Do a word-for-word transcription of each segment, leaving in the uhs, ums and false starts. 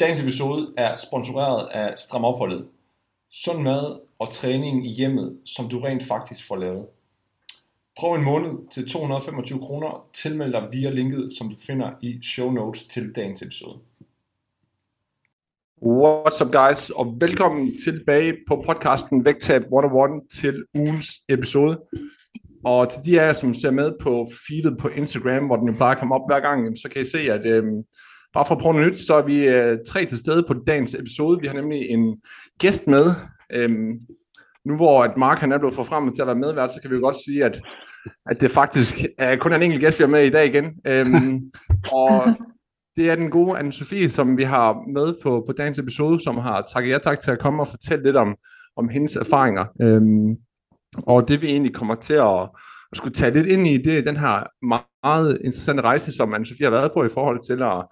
Dagens episode er sponsoreret af Stram Opholdet. Sund mad og træning i hjemmet, som du rent faktisk får lavet. Prøv en måned til to hundrede og femogtyve kroner. Tilmeld dig via linket, som du finder i show notes til dagens episode. What's up guys, og velkommen tilbage på podcasten Vægttab et nul et til ugens episode. Og til de af jer, som ser med på feedet på Instagram, hvor den jo plejer at komme op hver gang, så kan I se, at øh, bare for at prøve noget nyt, så er vi øh, tre til stede på dagens episode. Vi har nemlig en gæst med. Øhm, nu hvor at Mark han er blevet forfremmet til at være medvært, så kan vi jo godt sige, at, at det faktisk er kun en enkelt gæst, vi har med i dag igen. Øhm, og det er den gode Anne-Sofie, som vi har med på, på dagens episode, som har takket jer tak til at komme og fortælle lidt om, om hendes erfaringer. Øhm, og det vi egentlig kommer til at skulle tage lidt ind i, det er den her meget interessante rejse, som Anne-Sofie har været på i forhold til at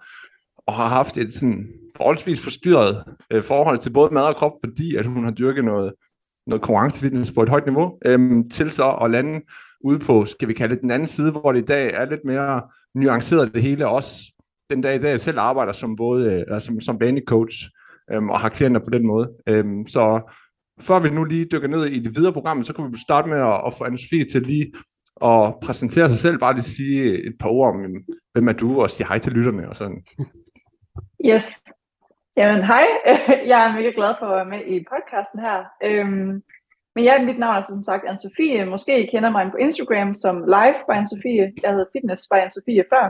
og har haft et sådan forholdsvis forstyrret øh, forhold til både mad og krop, fordi at hun har dyrket noget, noget konkurrencefitness på et højt niveau, øhm, til så at lande ude på, skal vi kalde det, den anden side, hvor det i dag er lidt mere nuanceret det hele, også den dag i dag jeg selv arbejder som både øh, som, som vanecoach øhm, og har klienter på den måde. Øhm, så før vi nu lige dykker ned i det videre program, så kan vi starte med at, at få Anne-Sofie til lige at præsentere sig selv, bare lige sige et par ord om, hvem er du, og sige hej til lytterne og sådan. Yes. Jamen hej, jeg er mega glad for at være med i podcasten her. Øhm, men jeg, mit navn er som sagt Anne-Sofie. Måske I kender mig på Instagram som Life by Annesofie. Jeg hedder Fitness by Annesofie før.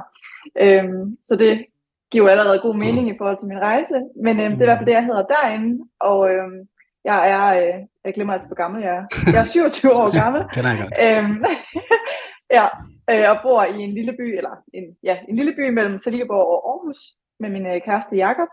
Øhm, så det giver allerede god mening i forhold til min rejse. Men øhm, det er i hvert fald det, jeg hedder derinde. Og øhm, jeg er, øh, jeg glemmer altså hvor gammel jeg er. Jeg er syvogtyve år gammel. øhm, ja, øh, og bor i en lille by, eller en, ja, en lille by mellem Silkeborg og Aarhus, med min kæreste Jakob.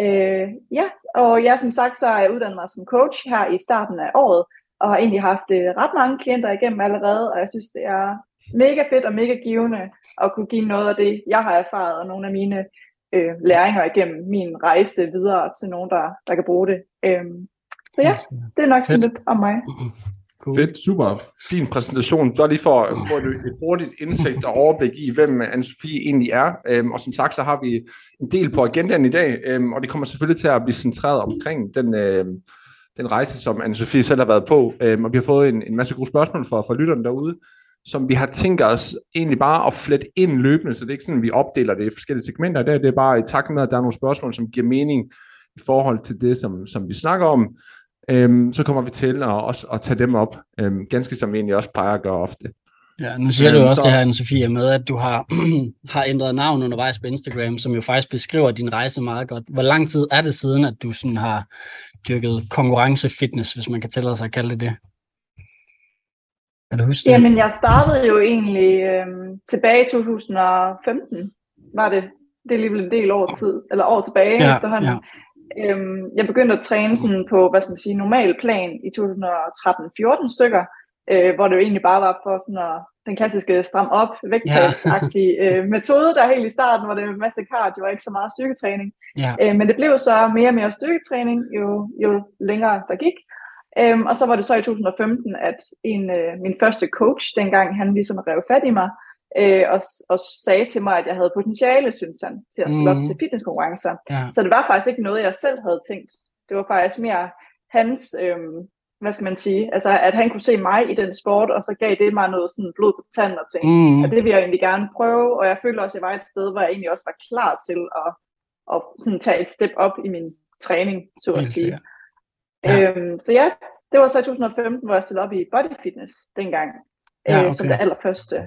Øh, ja, og jeg som sagt, så er jeg uddannet mig som coach her i starten af året, og har egentlig haft ret mange klienter igennem allerede, og jeg synes, det er mega fedt og mega givende at kunne give noget af det, jeg har erfaret, og nogle af mine øh, læringer igennem min rejse videre til nogen, der, der kan bruge det. Øh, så ja, det er nok sådan lidt om mig. Cool. Fedt, super fin præsentation. Så lige for at få et hurtigt indsigt og overblik i, hvem Anne-Sofie egentlig er. Øhm, og som sagt, så har vi en del på agendaen i dag, øhm, og det kommer selvfølgelig til at blive centreret omkring den, øhm, den rejse, som Anne-Sofie selv har været på. Øhm, og vi har fået en, en masse gode spørgsmål fra, fra lytterne derude, som vi har tænkt os egentlig bare at flette ind løbende, så det er ikke sådan, at vi opdeler det i forskellige segmenter. Det er bare i takt med, at der er nogle spørgsmål, som giver mening i forhold til det, som, som vi snakker om. Øhm, så kommer vi til at, også, at tage dem op, øhm, ganske som vi egentlig også plejer at gøre ofte. Ja, nu siger øhm, du også så... det her, Anne-Sofie, med, at du har, har ændret navn undervejs på Instagram, som jo faktisk beskriver din rejse meget godt. Hvor lang tid er det siden, at du sådan har dyrket konkurrencefitness, hvis man kan tillade sig at kalde det det? Kan du huske det? Jamen, jeg startede jo egentlig øhm, tilbage i to tusind og femten, var det. Det er alligevel en del år, tid, eller år tilbage ja, efterhånden. Ja. Øhm, jeg begyndte at træne sådan på, hvad skal man sige, normal plan i to tusind og tretten til fjorten stykker, øh, hvor det jo egentlig bare var for sådan at, den klassiske stram op, vægttabsagtige yeah. øh, metode, der helt i starten, hvor det var en masse cardio og ikke så meget styrketræning. Yeah. Øh, men det blev så mere og mere styrketræning, jo, jo længere der gik. Øhm, og så var det så i to tusind og femten, at en, øh, min første coach dengang, han ligesom rev fat i mig, Øh, og, og sagde til mig, at jeg havde potentiale, synes han, til at stille mm. op til fitnesskonkurrencer. Ja. Så det var faktisk ikke noget, jeg selv havde tænkt. Det var faktisk mere hans, øh, hvad skal man sige, altså at han kunne se mig i den sport, og så gav det mig noget sådan blod på tanden og ting. Mm. Og det ville jeg egentlig gerne prøve, og jeg følte også, at jeg var et sted, hvor jeg egentlig også var klar til at, at sådan tage et step op i min træning, så at sige. Ja. Øhm, så ja, det var så i to tusind og femten, hvor jeg stillede op i bodyfitness dengang, ja, okay. øh, som det allerførste.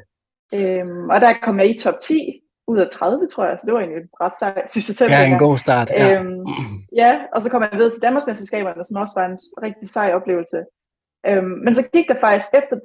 Øhm, og der kom jeg i top ti ud af tredive, tror jeg, så det var egentlig ret sejt, synes jeg selv. Ja, en god start. Ja. Øhm, ja, og så kom jeg videre til Danmarksmesterskaberne, som også var en rigtig sej oplevelse. Øhm, men så gik der faktisk, efter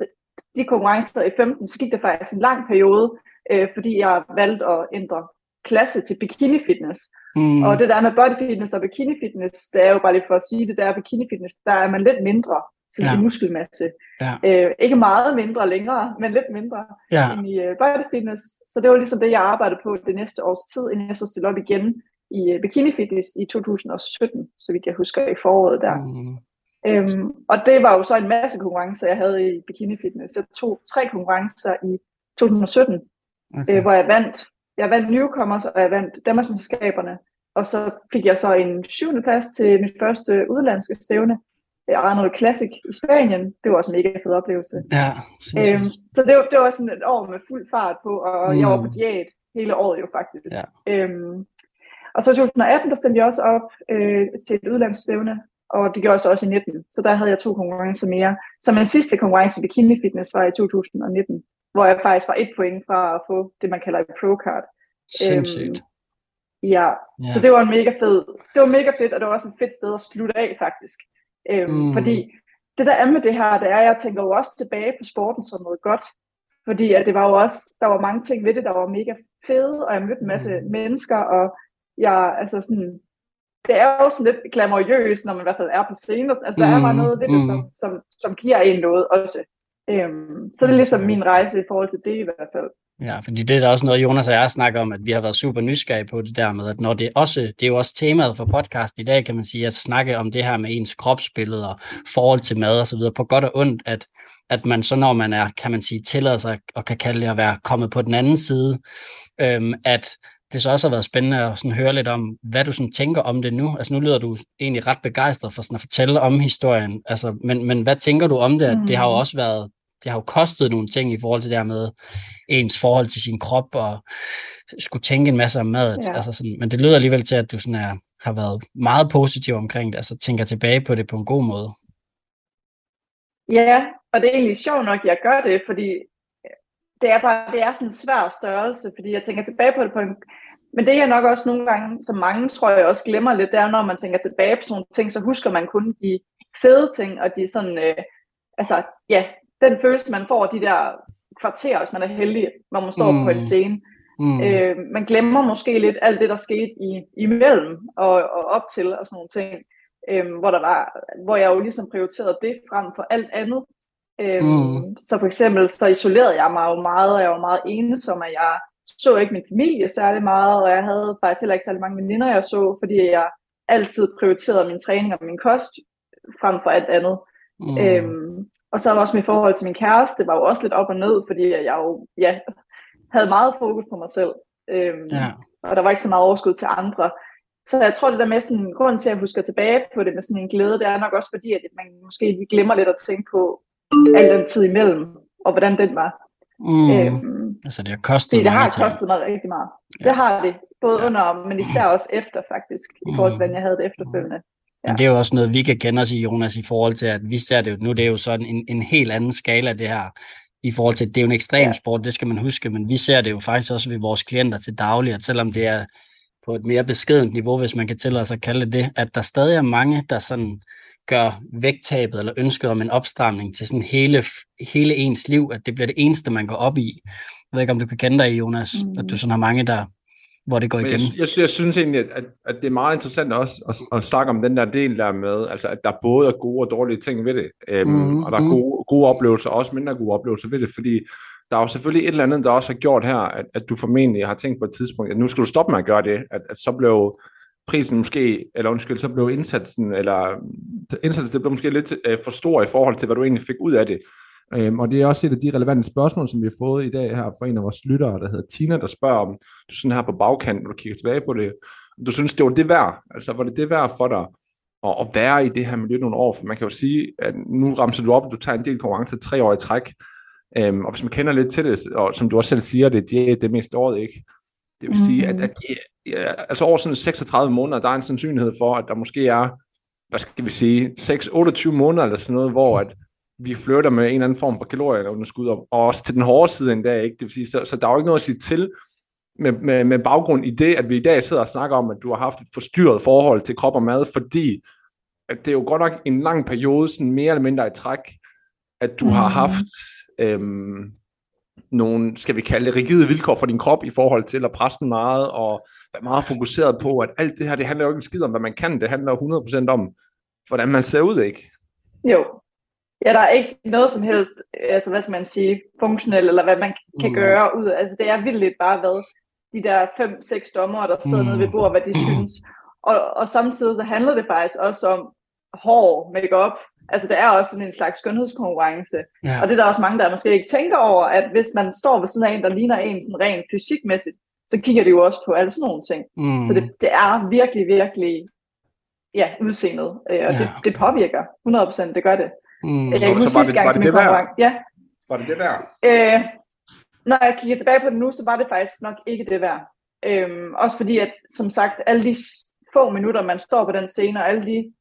de konkurrencer i femten, så gik der faktisk en lang periode, øh, fordi jeg valgte at ændre klasse til bikini fitness. Mm. Og det der med body fitness og bikini fitness, det er jo bare lidt for at sige det der bikini fitness, der er man lidt mindre til ja. muskelmasse. Ja. Øh, ikke meget mindre længere, men lidt mindre ja. end i uh, body fitness. Så det var ligesom det, jeg arbejdede på det næste års tid, inden jeg så stillede op igen i uh, bikini fitness i to tusind og sytten, så vidt jeg husker i foråret der. Mm. Øhm, og det var jo så en masse konkurrencer, jeg havde i bikini fitness. Jeg tog tre konkurrencer i to tusind og sytten, okay. øh, hvor jeg vandt. Jeg vandt newcomers, og jeg vandt Danmarksmesterskaberne. Og så fik jeg så en syvende plads til mit første udenlandske stævne, Arnold Classic i Spanien. Det var også en mega fed oplevelse. Ja, øhm, så det var, det var sådan et år med fuld fart på, og mm. jeg var på diæt hele året jo faktisk. Ja. Øhm, og så i to tusind og atten, der stemte jeg også op øh, til et udlandsstævne. Og det gjorde jeg så også i nitten, så der havde jeg to konkurrencer mere. Så min sidste konkurrence i bikini fitness var i to tusind og nitten, hvor jeg faktisk var et point fra at få det, man kalder et pro-card. Sindssygt. Øhm, ja, yeah. så det var en mega fed, det var mega fedt, og det var også et fedt sted at slutte af faktisk. Øhm, mm. Fordi det der er med det her, det er, jeg tænker jo også tilbage på sporten som noget godt. Fordi at det var jo også, der var mange ting ved det, der var mega fede, og jeg mødte en masse mm. mennesker, og jeg altså sådan... Det er også lidt glamourøst, når man i hvert fald er på scenen. Altså, der er bare noget ved det, som, som, som giver en noget også. Øhm, så det er ligesom min rejse i forhold til det i hvert fald. Ja, fordi det er da også noget, Jonas og jeg snakker om, at vi har været super nysgerrige på det der med, at når det også, det er jo også temaet for podcasten i dag, kan man sige, at snakke om det her med ens kropsbillede og forhold til mad og så videre, på godt og ondt, at at man så, når man er, kan man sige, tillader sig og kan kalde det at være kommet på den anden side, øhm, at det så også har været spændende at sådan høre lidt om, hvad du sådan tænker om det nu. Altså nu lyder du egentlig ret begejstret for sådan at fortælle om historien. Altså, men, men hvad tænker du om det? Mm. Det har jo også været, det har jo kostet nogle ting i forhold til det med ens forhold til sin krop og skulle tænke en masse om madet. Ja. Altså sådan, men det lyder alligevel til, at du sådan er, har været meget positiv omkring det. Altså tænker tilbage på det på en god måde. Ja, og det er egentlig sjovt nok, at jeg gør det, fordi det er bare, det er sådan en svær størrelse, fordi jeg tænker tilbage på det på en... Men det er nok også nogle gange, som mange tror jeg også glemmer lidt, det er, når man tænker tilbage på sådan nogle ting, så husker man kun de fede ting, og de sådan, øh, altså ja, den følelse man får, de der kvarter, hvis man er heldig, når man står mm. på en scene. Mm. Øh, man glemmer måske lidt alt det, der skete i, imellem og, og op til og sådan nogle ting, øh, hvor, der var, hvor jeg jo ligesom prioriterede det frem for alt andet. Øhm, mm. Så for eksempel så isolerede jeg mig jo meget, og jeg var meget ensom, og jeg så ikke min familie særlig meget, og jeg havde faktisk heller ikke særlig mange veninder, jeg så, fordi jeg altid prioriterede min træning og min kost frem for alt andet. Mm. Øhm, og så var også mit forhold til min kæreste, det var jo også lidt op og ned, fordi jeg jo ja, havde meget fokus på mig selv, øhm, yeah. og der var ikke så meget overskud til andre. Så jeg tror, det der med sådan, grunden til, at jeg husker tilbage på det med sådan en glæde, det er nok også fordi, at man måske lige glemmer lidt at tænke på al den tid imellem, og hvordan den var. Mm. Øhm, altså det har kostet det, det har kostet mig rigtig meget. Ja. Det har det, både ja. under, men især også efter faktisk, mm. i forhold til, hvordan jeg havde det efterfølgende. Ja. Men det er jo også noget, vi kan kende os i, Jonas, i forhold til, at vi ser det jo, nu det er jo sådan en, en helt anden skala, det her, i forhold til, det er jo en ekstrem sport, det skal man huske, men vi ser det jo faktisk også ved vores klienter til daglig, at selvom det er på et mere beskedent niveau, hvis man kan tillade sig at kalde det, at der stadig er mange, der sådan gør vægttabet eller ønsket om en opstramning til sådan hele, hele ens liv, at det bliver det eneste, man går op i. Jeg ved ikke, om du kan kende dig i, Jonas, mm. at du sådan har mange, der, hvor det går igen. Jeg, jeg, jeg synes egentlig, at, at det er meget interessant også at, at snakke om den der del der med, altså at der både er gode og dårlige ting ved det, øhm, mm. og der er gode, gode oplevelser, også mindre gode oplevelser ved det, fordi der er jo selvfølgelig et eller andet, der også har gjort her, at, at du formentlig har tænkt på et tidspunkt, at nu skal du stoppe med at gøre det, at, at så blev prisen måske, eller undskyld, så blev indsatsen, eller indsatsen det blev måske lidt øh, for stor i forhold til, hvad du egentlig fik ud af det. Øhm, og det er også et af de relevante spørgsmål, som vi har fået i dag her fra en af vores lyttere, der hedder Tina, der spørger om, du sådan her på bagkanten, når du kigger tilbage på det, du synes, det var det værd, altså var det det værd for dig at, at være i det her miljø nogle år, for man kan jo sige, at nu ramser du op, at du tager en del konkurrence tre år i træk, øhm, og hvis man kender lidt til det, og som du også selv siger, det, det er det mest året, ikke? Det vil sige, at, at ja, altså over sådan seksogtredive måneder, der er en sandsynlighed for, at der måske er, hvad skal vi sige, seks til otteogtyve måneder eller sådan noget, hvor at vi flytter med en eller anden form for kalorier eller underskud, og også til den hårde side endda, ikke? Det vil sige, så, så der er jo ikke noget at sige til med, med, med baggrund i det, at vi i dag sidder og snakker om, at du har haft et forstyrret forhold til krop og mad, fordi at det er jo godt nok en lang periode, sådan mere eller mindre i træk, at du har haft... Øhm, nogle, skal vi kalde det, rigide vilkår for din krop i forhold til at presse den meget, og være meget fokuseret på, at alt det her, det handler jo ikke en skid om, hvad man kan, det handler hundrede procent om, hvordan man ser ud, ikke? Jo. Ja, der er ikke noget som helst, altså hvad skal man sige, funktionelt, eller hvad man kan mm. gøre ud af, altså det er vildt bare, hvad de der fem seks dommere, der sidder mm. nede ved bordet, hvad de synes, og, og samtidig så handler det faktisk også om hår, make-up. Altså, det er også sådan en slags skønhedskonkurrence. Ja. Og det er der også mange, der måske ikke tænker over, at hvis man står ved siden af en, der ligner en sådan rent fysikmæssigt, så kigger de jo også på alle sådan nogle ting. Mm. Så det, det er virkelig, virkelig ja, udseendet. Og ja. det, det påvirker hundrede procent, det gør det. Mm. Jeg kan så, så var, det, gang, var, det det var, ja. var det det værd? Øh, når jeg kigger tilbage på det nu, så var det faktisk nok ikke det værd. Øh, også fordi, at som sagt, alle de få minutter, man står på den scene, og alle de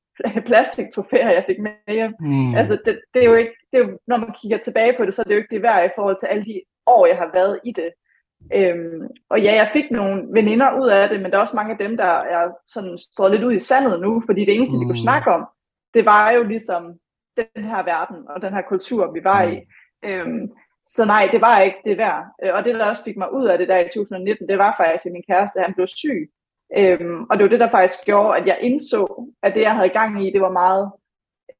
plastiktrofæer, jeg fik med hjem. Mm. Altså, det, det er jo ikke, det er jo, når man kigger tilbage på det, så er det jo ikke det værd i forhold til alle de år, jeg har været i det. Øhm, og ja, jeg fik nogle veninder ud af det, men der er også mange af dem, der er sådan strået lidt ud i sandet nu, fordi det eneste, mm. vi kunne snakke om, det var jo ligesom den her verden og den her kultur, vi var mm. i. Øhm, så nej, det var ikke det værd. Og det, der også fik mig ud af det der i to tusind nitten, det var faktisk, at min kæreste, han blev syg. Øhm, og det var det, der faktisk gjorde, at jeg indså, at det, jeg havde gang i, det var meget,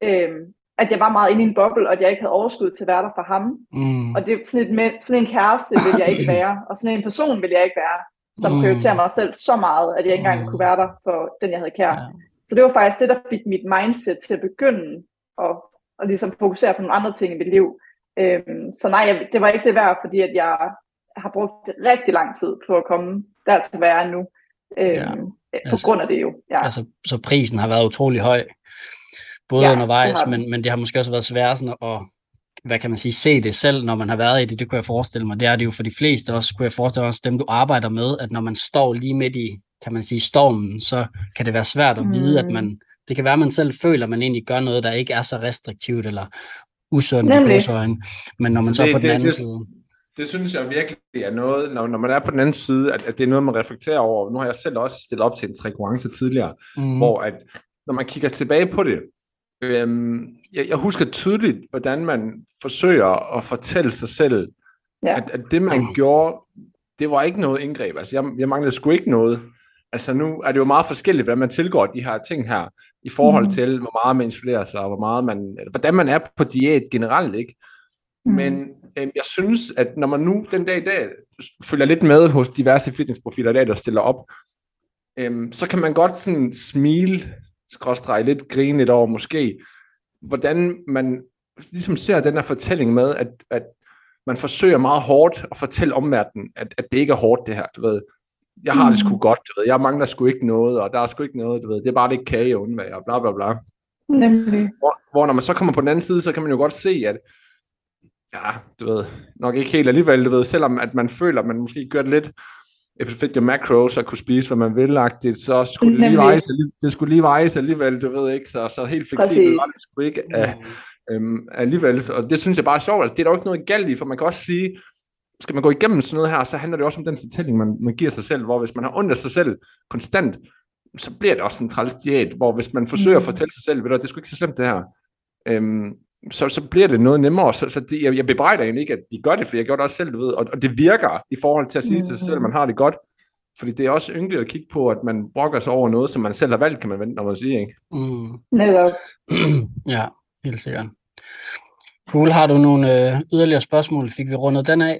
øhm, at jeg var meget inde i en boble, og at jeg ikke havde overskud til at være der for ham. Mm. Og det, sådan, et, sådan en kæreste ville jeg ikke være, og sådan en person ville jeg ikke være, som mm. prioriterer mig selv så meget, at jeg ikke engang mm. kunne være der for den, jeg havde kær. Ja. Så det var faktisk det, der fik mit mindset til at begynde at, at ligesom fokusere på nogle andre ting i mit liv. Øhm, så nej, jeg, det var ikke det værd, fordi at jeg har brugt rigtig lang tid på at komme der til at være nu. Øh, ja, på altså, grund af det jo ja. altså, så prisen har været utrolig høj både ja, undervejs, det men, men det har måske også været svært sådan at, hvad kan man sige, se det selv, når man har været i det. Det kunne jeg forestille mig, det er det jo for de fleste også, kunne jeg forestille mig, også dem du arbejder med, at når man står lige midt i, kan man sige, stormen, så kan det være svært at vide, mm. at man, det kan være at man selv føler, at man egentlig gør noget, der ikke er så restriktivt eller usundt i blodsøjen, men når man så, det, så på det, den anden det, side det synes jeg virkelig er noget, når, når man er på den anden side, at, at det er noget, man reflekterer over. Nu har jeg selv også stillet op til en konkurrence tidligere, mm. hvor at, når man kigger tilbage på det, øhm, jeg, jeg husker tydeligt, hvordan man forsøger at fortælle sig selv, ja. at, at det, man mm. gjorde, det var ikke noget indgreb. Altså, jeg, jeg manglede sgu ikke noget. Altså, nu er det jo meget forskelligt, hvordan man tilgår de her ting her, i forhold mm. til, hvor meget man isolerer sig, og hvor meget man, hvordan man er på diæt generelt, ikke? Mm. Men øh, jeg synes, at når man nu den dag i dag følger lidt med hos diverse fitnessprofiler i dag, der stiller op, øh, så kan man godt sådan smile, skråstrege lidt, grine lidt over måske, hvordan man ligesom ser den her fortælling med, at, at man forsøger meget hårdt at fortælle omverdenen, at, at det ikke er hårdt det her, du ved. Jeg har det sgu godt, du ved. Jeg mangler sgu ikke noget, og der er sgu ikke noget, du ved. Det er bare lidt kage og undvær, og bla bla bla. Nemlig. Hvor, hvor når man så kommer på den anden side, så kan man jo godt se, at ja, du ved, nok ikke helt alligevel, du ved, selvom at man føler, at man måske gør det lidt, if you fit your macros, og kunne spise, hvad man vil-agtigt, så skulle det lige vejes, det skulle lige vejes alligevel, du ved ikke, så, så helt fleksibelt var det sgu ikke uh, um, alligevel, og det synes jeg bare er sjovt, altså, det er dog ikke noget galt i, for man kan også sige, skal man gå igennem sådan noget her, så handler det også om den fortælling, man, man giver sig selv, hvor hvis man har ondt af sig selv konstant, så bliver det også en træls diæt, hvor hvis man forsøger mm. at fortælle sig selv, ved du, det er sgu ikke så slemt det her, um, Så, så bliver det noget nemmere, så, så det, jeg, jeg bebrejder egentlig ikke, at de gør det, for jeg gør det også selv, du ved, og, og det virker i forhold til at sige mm-hmm. til sig selv, at man har det godt, fordi det er også ynkeligt at kigge på, at man brokker sig over noget, som man selv har valgt, kan man vente, når man siger, ikke? Mm. Ja, helt sikkert. Cool, har du nogle øh, yderligere spørgsmål? Fik vi rundet den af?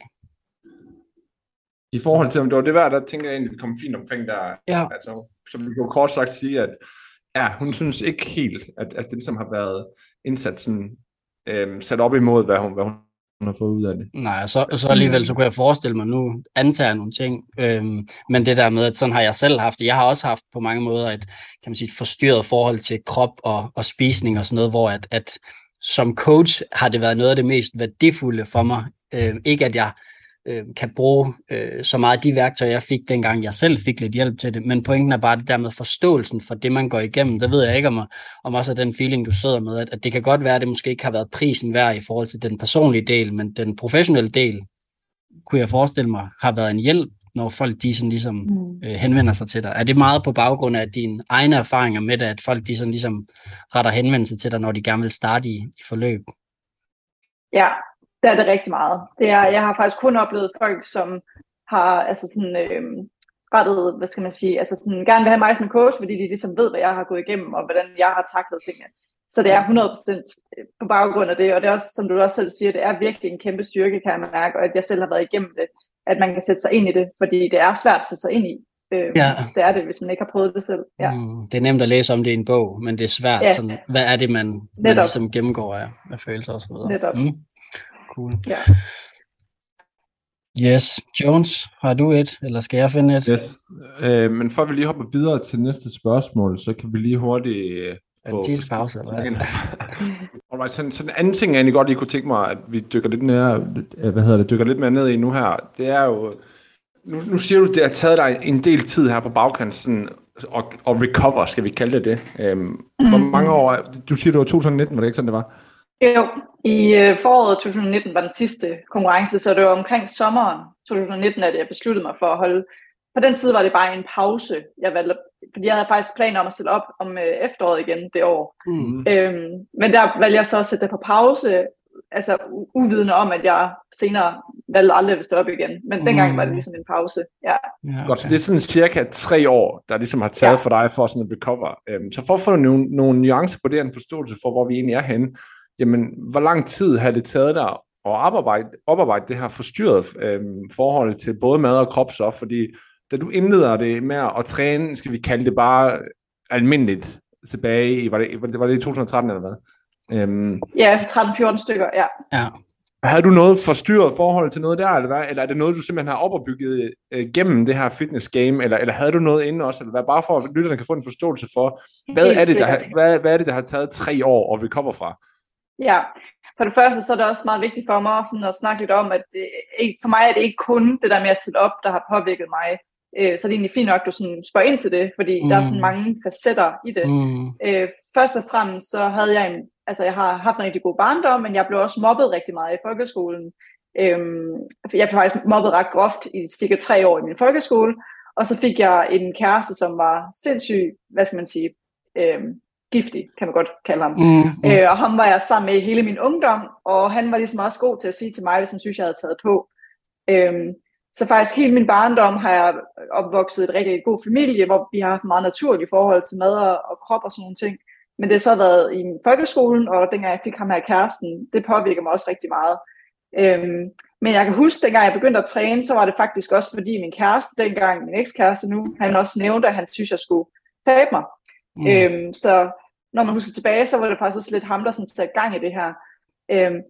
I forhold til, om det var det værd, der tænker jeg egentlig, at vi kom fint omkring der, ja. Altså, som vi kunne kort sagt sige, at ja, hun synes ikke helt, at, at det som har været indsatsen, sat op imod, hvad hun, hvad hun har fået ud af det. Nej, så, så alligevel, så kunne jeg forestille mig, nu antager nogle ting, øhm, men det der med, at sådan har jeg selv haft det. Jeg har også haft på mange måder et, kan man sige, et forstyrret forhold til krop og, og spisning og sådan noget, hvor at, at som coach har det været noget af det mest værdifulde for mig. Øhm, ikke at jeg øhm, kan bruge øh, så meget af de værktøjer, jeg fik dengang, jeg selv fik lidt hjælp til det, men pointen er bare det der med forståelsen for det, man går igennem. Der ved jeg ikke om, om også den feeling, du sidder med, at, at det kan godt være, at det måske ikke har været prisen værd i forhold til den personlige del, men den professionelle del, kunne jeg forestille mig, har været en hjælp, når folk de sådan ligesom øh, henvender sig til dig. Er det meget på baggrund af dine egne erfaringer med det, at folk de sådan ligesom retter henvendelse til dig, når de gerne vil starte i, i forløb? Ja, der er det rigtig meget. Det er, jeg har faktisk kun oplevet folk, som har altså sådan øh, rettet, hvad skal man sige, altså sådan gerne vil have mig som coach, fordi de ligesom ved, hvad jeg har gået igennem, og hvordan jeg har taklet tingene. Så det er hundrede procent på baggrund af det, og det er også, som du også selv siger, det er virkelig en kæmpe styrke, kan jeg mærke, og at jeg selv har været igennem det, at man kan sætte sig ind i det, fordi det er svært at sætte sig ind i. Øh, ja. Det er det, hvis man ikke har prøvet det selv. Ja. Mm, det er nemt at læse om det i en bog, men det er svært. Ja. Sådan, hvad er det, man, man ligesom gennemgår af, af følelser og så videre. Netop. Mm. Cool. Ja. Yes. Jones, har du et, eller skal jeg finde et? Yes. Øh, men før vi lige hopper videre til næste spørgsmål, så kan vi lige hurtigt... En tids pause, eller hvad? Alright, så, så den anden ting, jeg egentlig godt lige kunne tænke mig, at vi dykker lidt mere, hvad hedder det, dykker lidt mere ned i nu her, det er jo, nu, nu siger du, det har taget dig en del tid her på bagkanten, og, og recover, skal vi kalde det det. Øhm, mm. Hvor mange år, du siger, det var to tusind nitten, var det ikke sådan, det var? Jo, i øh, foråret to tusind nitten var den sidste konkurrence, så det var omkring sommeren to tusind nitten, at jeg besluttede mig for at holde. På den tid var det bare en pause, jeg valgte, fordi jeg havde faktisk planer om at stille op om øh, efteråret igen det år. Mm. Øhm, men der valgte jeg så at sætte det på pause, altså u- uvidende om, at jeg senere valgte aldrig at stille op igen. Men dengang var det ligesom en pause, ja. ja okay. Godt, så det er sådan cirka tre år, der ligesom har taget ja. for dig for sådan at recover. Øhm, så for at få nogle, nogle nuancer på det, en forståelse for, hvor vi egentlig er henne, jamen, hvor lang tid har det taget dig at oparbejde, oparbejde det her forstyrret øhm, forhold til både mad og krop så, fordi da du indleder det med at træne, skal vi kalde det bare almindeligt tilbage i, var det, var det i to tusind tretten eller hvad? Øhm, ja, tretten fjorten stykker, ja. ja. Havde du noget forstyrret forhold til noget der, eller hvad? Eller er det noget, du simpelthen har opbygget øh, gennem det her fitness game, eller, eller havde du noget inden også, eller hvad? Bare for at lytterne kan få en forståelse for, hvad er, det, der, hvad, hvad er det, der har taget tre år, og vi kommer fra? Ja, for det første, så er det også meget vigtigt for mig sådan at snakke lidt om, at det, for mig er det ikke kun det der med at stille op, der har påvirket mig. Så det er egentlig fint nok, at du sådan spørger ind til det, fordi mm. der er sådan mange facetter i det. Mm. Øh, først og fremmest så havde jeg en, altså jeg har haft en rigtig god barndom, men jeg blev også mobbet rigtig meget i folkeskolen. Øhm, jeg blev faktisk mobbet ret groft i cirka tre år i min folkeskole, og så fik jeg en kæreste, som var sindssygt, hvad skal man sige, øhm, giftig, kan man godt kalde ham. Mm. Øh, og ham var jeg sammen med hele min ungdom, og han var ligesom også god til at sige til mig, hvis han synes, jeg havde taget på. Øhm, Så faktisk hele min barndom har jeg opvokset et rigtig god familie, hvor vi har haft meget naturligt forhold til mad og krop og sådan nogle ting. Men det har så været i folkeskolen, og dengang jeg fik ham her kæresten, det påvirker mig også rigtig meget. Øhm, men jeg kan huske, dengang jeg begyndte at træne, så var det faktisk også fordi min kæreste, dengang min ekskæreste nu, han også nævnte, at han synes, jeg skulle tabe mig. Mm. Øhm, så når man husker tilbage, så var det faktisk også lidt ham, der sådan satte gang i det her. Øhm,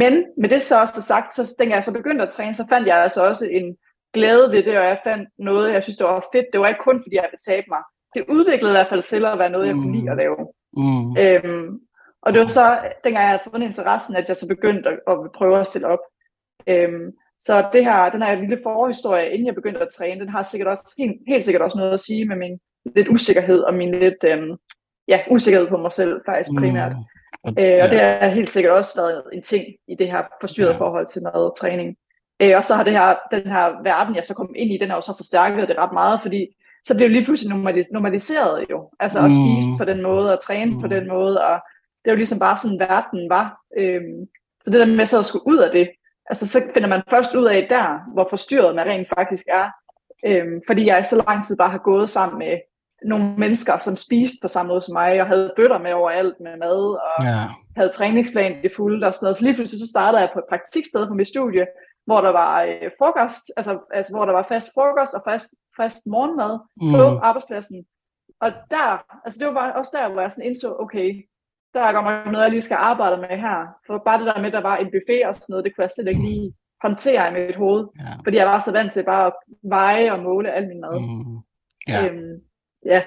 Men med det så også sagt, så dengang jeg så begyndte at træne, så fandt jeg altså også en glæde ved det, og jeg fandt noget, jeg synes, det var fedt. Det var ikke kun, fordi jeg ville tabe mig. Det udviklede i hvert fald selv at være noget, jeg kunne lide at lave. Mm. Øhm, og det var så, dengang jeg havde fundet interessen, at jeg så begyndte at, at prøve at stille op. Øhm, så det her, den her lille forhistorie, inden jeg begyndte at træne, den har sikkert også, helt, helt sikkert også noget at sige med min lidt usikkerhed, og min lidt øhm, ja, usikkerhed på mig selv faktisk primært. Mm. Og, øh, ja. og det har helt sikkert også været en ting i det her forstyrrede ja. forhold til mad og træning. Øh, og så har det her, den her verden, jeg så kom ind i, den har jo så forstærket det ret meget, fordi så blev det lige pludselig normaliseret jo. Altså mm. at spise på den måde, og træne mm. på den måde, og det er jo ligesom bare sådan, verden var. Øh, så det der med så at skulle ud af det, altså så finder man først ud af der, hvor forstyrret man rent faktisk er. Øh, fordi jeg i så lang tid bare har gået sammen med nogle mennesker, som spiste på samme måde som mig, og havde bøtter med overalt med mad, og ja. havde træningsplan det fulde og sådan noget. Så lige pludselig så startede jeg på et praktiksted på mit studie, hvor der var øh, frokost, altså, altså hvor der var fast frokost og fast, fast morgenmad mm. på arbejdspladsen. Og der, altså det var bare også der, hvor jeg sådan indså, okay, der er godt nok noget, jeg lige skal arbejde med her. For bare det der med, der var en buffet og sådan noget, det kunne jeg slet ikke lige håndtere i mit hoved, ja. fordi jeg var så vant til bare at veje og måle al min mad. Mm. Ja. Øhm, Ja.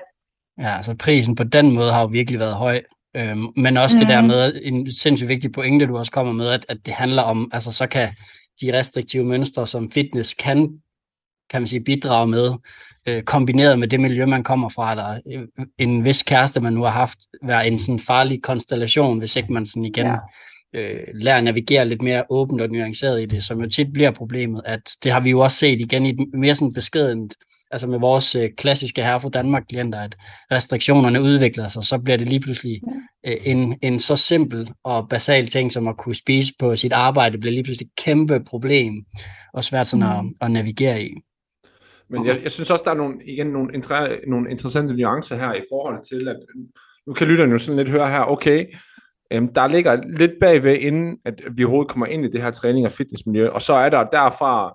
ja, altså prisen på den måde har jo virkelig været høj, øhm, men også mm. det der med, en sindssygt vigtig pointe, du også kommer med, at, at det handler om, altså så kan de restriktive mønstre, som fitness kan, kan man sige, bidrage med, øh, kombineret med det miljø, man kommer fra, eller øh, en vis kæreste, man nu har haft, være en sådan farlig konstellation, hvis ikke man sådan igen... Ja. Øh, lære at navigere lidt mere åbent og nuanceret i det, som jo tit bliver problemet, at det har vi jo også set igen i et mere sådan beskedent altså med vores øh, klassiske herre fra Danmark-klienter, at restriktionerne udvikler sig, så bliver det lige pludselig øh, en, en så simpel og basal ting, som at kunne spise på sit arbejde, bliver lige pludselig et kæmpe problem, og svært sådan at, at navigere i. Men jeg, jeg synes også, der er nogle, igen, nogle, inter- nogle interessante nuancer her i forhold til, at nu kan lytterne jo sådan lidt høre her, okay, øhm, der ligger lidt bagved, inden at vi overhovedet kommer ind i det her træning- og fitnessmiljø, og så er der derfra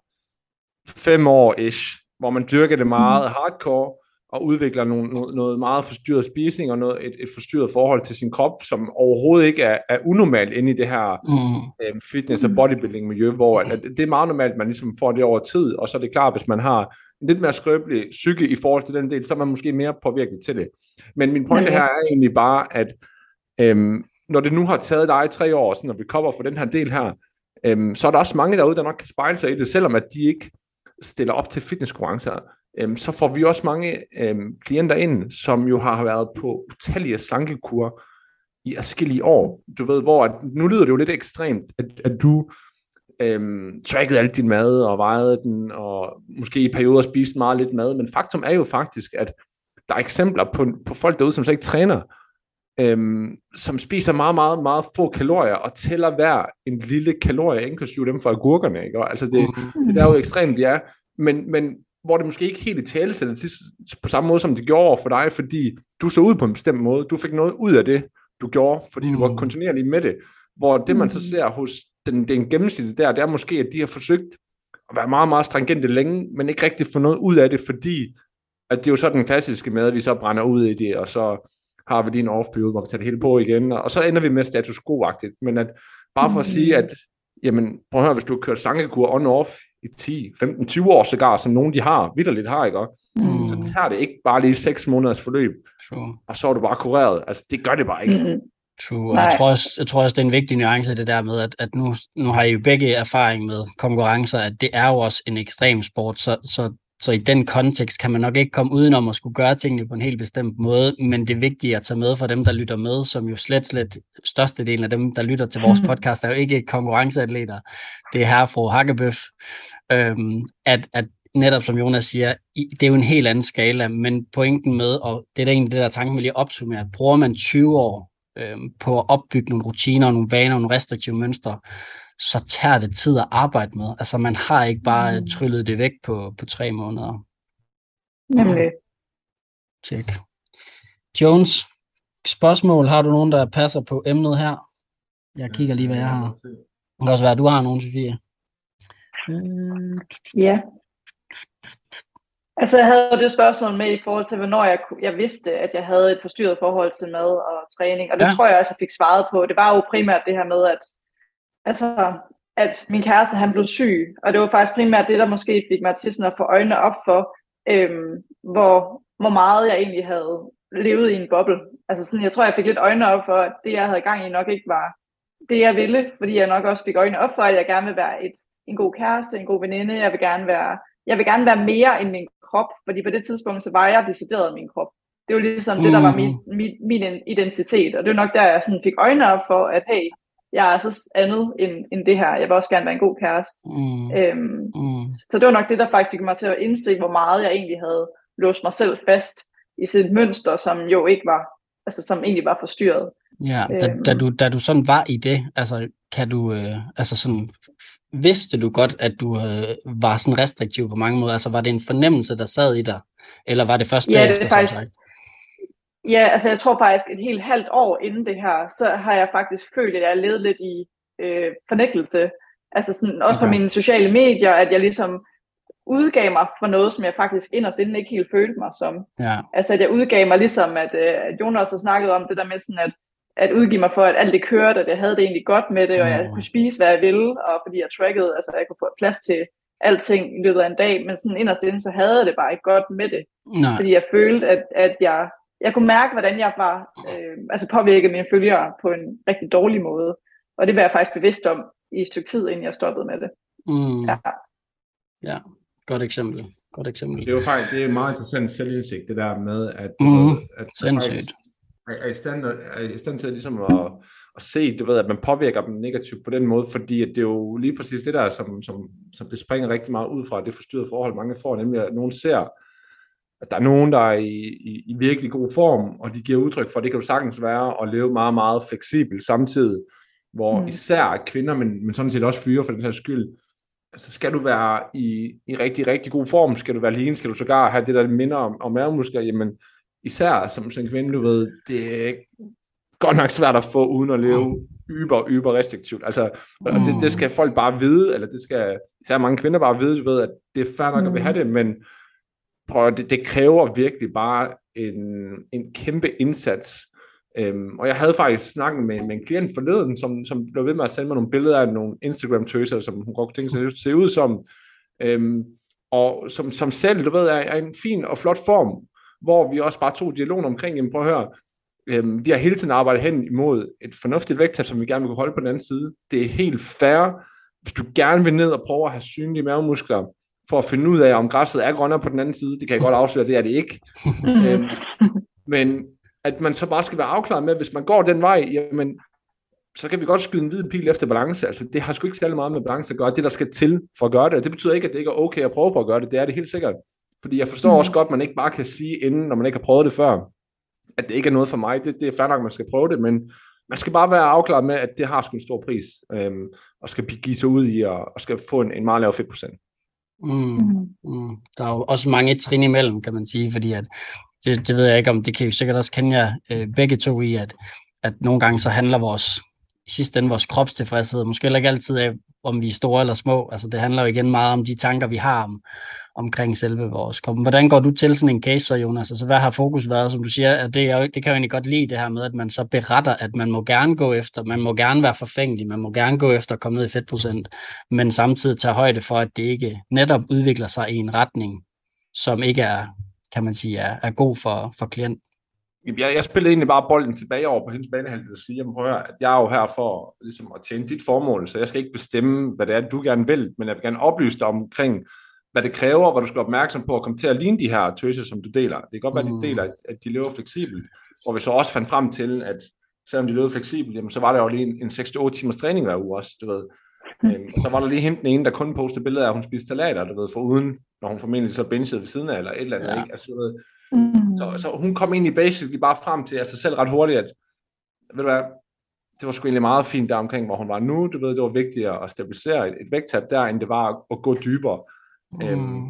fem år-ish, hvor man dyrker det meget hardcore, og udvikler nogle, noget, noget meget forstyrret spisning, og noget, et, et forstyrret forhold til sin krop, som overhovedet ikke er, er unormalt inde i det her mm. øhm, fitness- og bodybuilding-miljø, hvor at, at det er meget normalt, at man ligesom får det over tid, og så er det klart, hvis man har lidt mere skrøbelig psyke i forhold til den del, så er man måske mere påvirket til det. Men min pointe her er egentlig bare, at øhm, når det nu har taget dig tre år, sådan, når vi kommer for den her del her, øhm, så er der også mange derude, der nok kan spejle sig i det, selvom at de ikke stiller op til fitnesskonkurrencer. Øhm, så får vi også mange øhm, klienter ind, som jo har været på utallige slankekurer i adskillige år. Du ved, hvor at, nu lyder det jo lidt ekstremt, at, at du Øhm, trackede alt din mad og vejede den, og måske i perioder spiste meget lidt mad, men faktum er jo faktisk, at der er eksempler på, på folk derude, som så ikke træner, øhm, som spiser meget, meget, meget få kalorier, og tæller hver en lille kalorie, inklusive dem fra agurkerne, ikke? Og altså det, det der er jo ekstremt, ja, men, men hvor det måske ikke helt i tale sætter på samme måde, som det gjorde for dig, fordi du så ud på en bestemt måde, du fik noget ud af det, du gjorde, fordi du var kontinuerlig med det, hvor det man så ser hos Den, den gennemsnitlige der, det er måske, at de har forsøgt at være meget, meget stringente længe, men ikke rigtig få noget ud af det, fordi at det er jo så den klassiske med, at vi så brænder ud i det, og så har vi lige en off-periode, hvor vi tager det hele på igen, og så ender vi med status quo-agtigt. Men at, bare for at sige, at jamen, prøv at høre, hvis du har kørt slankekur on-off i ti, femten, tyve år sågar, som nogen de har, vitterligt har, ikke? Mm. Så tager det ikke bare lige seks måneders forløb, sure. Og så er du bare kureret. Altså, det gør det bare ikke. Mm-hmm. True, og jeg tror, også, jeg tror også, det er en vigtig nuance, det der med, at, at nu, nu har I jo begge erfaring med konkurrencer, at det er jo også en ekstrem sport, så, så, så i den kontekst kan man nok ikke komme udenom at skulle gøre tingene på en helt bestemt måde, men det er vigtigt at tage med for dem, der lytter med, som jo slet, slet størstedelen af dem, der lytter til vores podcast, er jo ikke konkurrenceatleter, det er herre og fru Hakkebøf, øhm, at, at netop som Jonas siger, det er jo en helt anden skala, men pointen med, og det er da egentlig det der tanken, vi lige opsummerer, at bruger man tyve år på at opbygge nogle rutiner, nogle vaner, nogle restriktive mønstre, så tager det tid at arbejde med. Altså man har ikke bare tryllet det væk på, på tre måneder. Nemlig. Tjek. Jones, spørgsmål. Har du nogen, der passer på emnet her? Jeg kigger lige, hvad jeg har. Det kan også være, at du har nogen, Sofie. Ja. Altså jeg havde jo det spørgsmål med i forhold til, hvornår jeg, jeg vidste, at jeg havde et forstyrret forhold til mad og træning. Og det ja. tror jeg også, jeg fik svaret på. Det var jo primært det her med, at, altså, at min kæreste han blev syg. Og det var faktisk primært det, der måske fik mig til sådan at få øjnene op for, øhm, hvor, hvor meget jeg egentlig havde levet i en boble. Altså sådan, jeg tror, jeg fik lidt øjnene op for, at det, jeg havde gang i, nok ikke var det, jeg ville. Fordi jeg nok også fik øjnene op for, at jeg gerne vil være et, en god kæreste, en god veninde. Jeg vil gerne være... Jeg vil gerne være mere end min krop, fordi på det tidspunkt, så var jeg decideret min krop. Det var ligesom mm. det, der var min, min, min identitet, og det var nok der, jeg sådan fik øjne op for, at hey, jeg er så andet end, end det her. Jeg vil også gerne være en god kæreste. Mm. Øhm, mm. Så det var nok det, der faktisk fik mig til at indse, hvor meget jeg egentlig havde låst mig selv fast i sit mønster, som jo ikke var, altså som egentlig var forstyrret. Ja, da, da, du, da du sådan var i det, altså kan du, øh, altså sådan, vidste du godt, at du øh, var sådan restriktiv på mange måder? Altså var det en fornemmelse, der sad i dig? Eller var det først ja, bagefter? Det faktisk, ja, altså jeg tror faktisk et helt halvt år inden det her, så har jeg faktisk følt, at jeg levede lidt i øh, fornægtelse. Altså sådan, også okay. på mine sociale medier, at jeg ligesom udgav mig for noget, som jeg faktisk inderst inden ikke helt følte mig som. Ja. Altså at jeg udgav mig ligesom, at, øh, at Jonas har snakket om det der med sådan, at at udgive mig for, at alt det kørte, og jeg havde det egentlig godt med det, og jeg kunne spise, hvad jeg ville, og fordi jeg trackede, altså jeg kunne få plads til alting i løbet af en dag, men sådan inderst inden, så havde jeg det bare ikke godt med det. Nej. Fordi jeg følte, at, at jeg, jeg kunne mærke, hvordan jeg var, øh, altså påvirkede mine følgere på en rigtig dårlig måde, og det var jeg faktisk bevidst om i et stykke tid, inden jeg stoppede med det. Mm. Ja. ja, godt eksempel. Godt eksempel. Det er jo faktisk, det er meget interessant selvindsigt, det der med, at, mm. at sindssygt. Er i, stand, er i stand til ligesom at, at se, du ved, at man påvirker dem negativt på den måde, fordi at det er jo lige præcis det der, som, som, som det springer rigtig meget ud fra, det forstyrrede forhold, mange får, nemlig at nogen ser at der er nogen, der er i, i, i virkelig god form, og de giver udtryk for, det kan jo sagtens være at leve meget, meget fleksibelt samtidig, hvor mm. især kvinder, men, men sådan set også fyre for den her skyld, altså skal du være i, i rigtig, rigtig god form, skal du være lean, skal du sågar have det, der minder om, om mavemuskler, jamen især som, som kvinde, du ved, det er godt nok svært at få uden at leve yber, yber restriktivt. Altså, mm. det, det skal folk bare vide, eller det skal især mange kvinder bare vide, du ved, at det er fair nok at vi have det, men prøv, det, det kræver virkelig bare en, en kæmpe indsats. Øhm, og jeg havde faktisk snakket med, med en klient forleden, som, som blev ved med at sende mig nogle billeder af nogle Instagram-tøser, som hun godt tænkte sig at se ud som, øhm, og som, som selv, du ved, er, er en fin og flot form, hvor vi også bare tog dialogen omkring, jamen prøv at høre, øhm, vi har hele tiden arbejdet hen imod et fornuftigt vægttab, som vi gerne vil kunne holde på den anden side. Det er helt fair, hvis du gerne vil ned og prøve at have synlige mavemuskler, for at finde ud af, om græsset er grønnere på den anden side. Det kan jeg godt afsløre, det er det ikke. øhm, men at man så bare skal være afklaret med, at hvis man går den vej, jamen, så kan vi godt skyde en hvid pil efter balance. Altså, det har sgu ikke særlig meget med balance at gøre. Det, der skal til for at gøre det, og det betyder ikke, at det ikke er okay at prøve på at gøre det. Det er det helt sikkert. Fordi jeg forstår mm. også godt, at man ikke bare kan sige inden, når man ikke har prøvet det før, at det ikke er noget for mig. Det, det er fair nok, at man skal prøve det, men man skal bare være afklaret med, at det har sgu en stor pris, øhm, og skal give sig ud i, og, og skal få en, en meget lav fedtprocent. Mm, mm. Der er jo også mange trin imellem, kan man sige, fordi at det, det ved jeg ikke om, det kan jo sikkert også kende jer øh, begge to i, at, at nogle gange så handler vores, i sidste ende vores kropstilfredshed, måske ikke altid af, om vi er store eller små, altså det handler jo igen meget om de tanker, vi har om, omkring selve vores krop. Hvordan går du til sådan en case så, Jonas? Altså hvad har fokus været, som du siger, at det, jeg, det kan jeg egentlig godt lide det her med, at man så beretter, at man må gerne gå efter, man må gerne være forfængelig, man må gerne gå efter at komme ned i fedtprocent, men samtidig tage højde for, at det ikke netop udvikler sig i en retning, som ikke er, kan man sige, er, er god for, for klienten. Jeg, jeg spillede egentlig bare bolden tilbage over på hendes banehalvdel og sige, at jeg er jo her for ligesom, at tjene dit formål, så jeg skal ikke bestemme, hvad det er, du gerne vil, men jeg vil gerne oplyse dig omkring, hvad det kræver, hvor du skal være opmærksom på at komme til at ligne de her tøser, som du deler. Det kan godt være, at de deler, at de lever fleksibelt, hvor vi så også fandt frem til, at selvom de levede fleksibelt, jamen, så var der jo lige en, en seks til otte timers træning hver uge også, du ved. Øhm, og så var der lige henten ene, der kun postede billeder af, at hun spiste salater, du ved, foruden, når hun formentlig så bingede ved siden af, eller et eller andet, ja. Ikke? Altså, du ved, mm. så, så hun kom egentlig basically bare frem til altså selv ret hurtigt, at ved du hvad, det var sgu egentlig meget fint der omkring, hvor hun var nu, du ved, det var vigtigere at stabilisere et, et vægttab der, end det var at gå dybere. Mm. Øhm,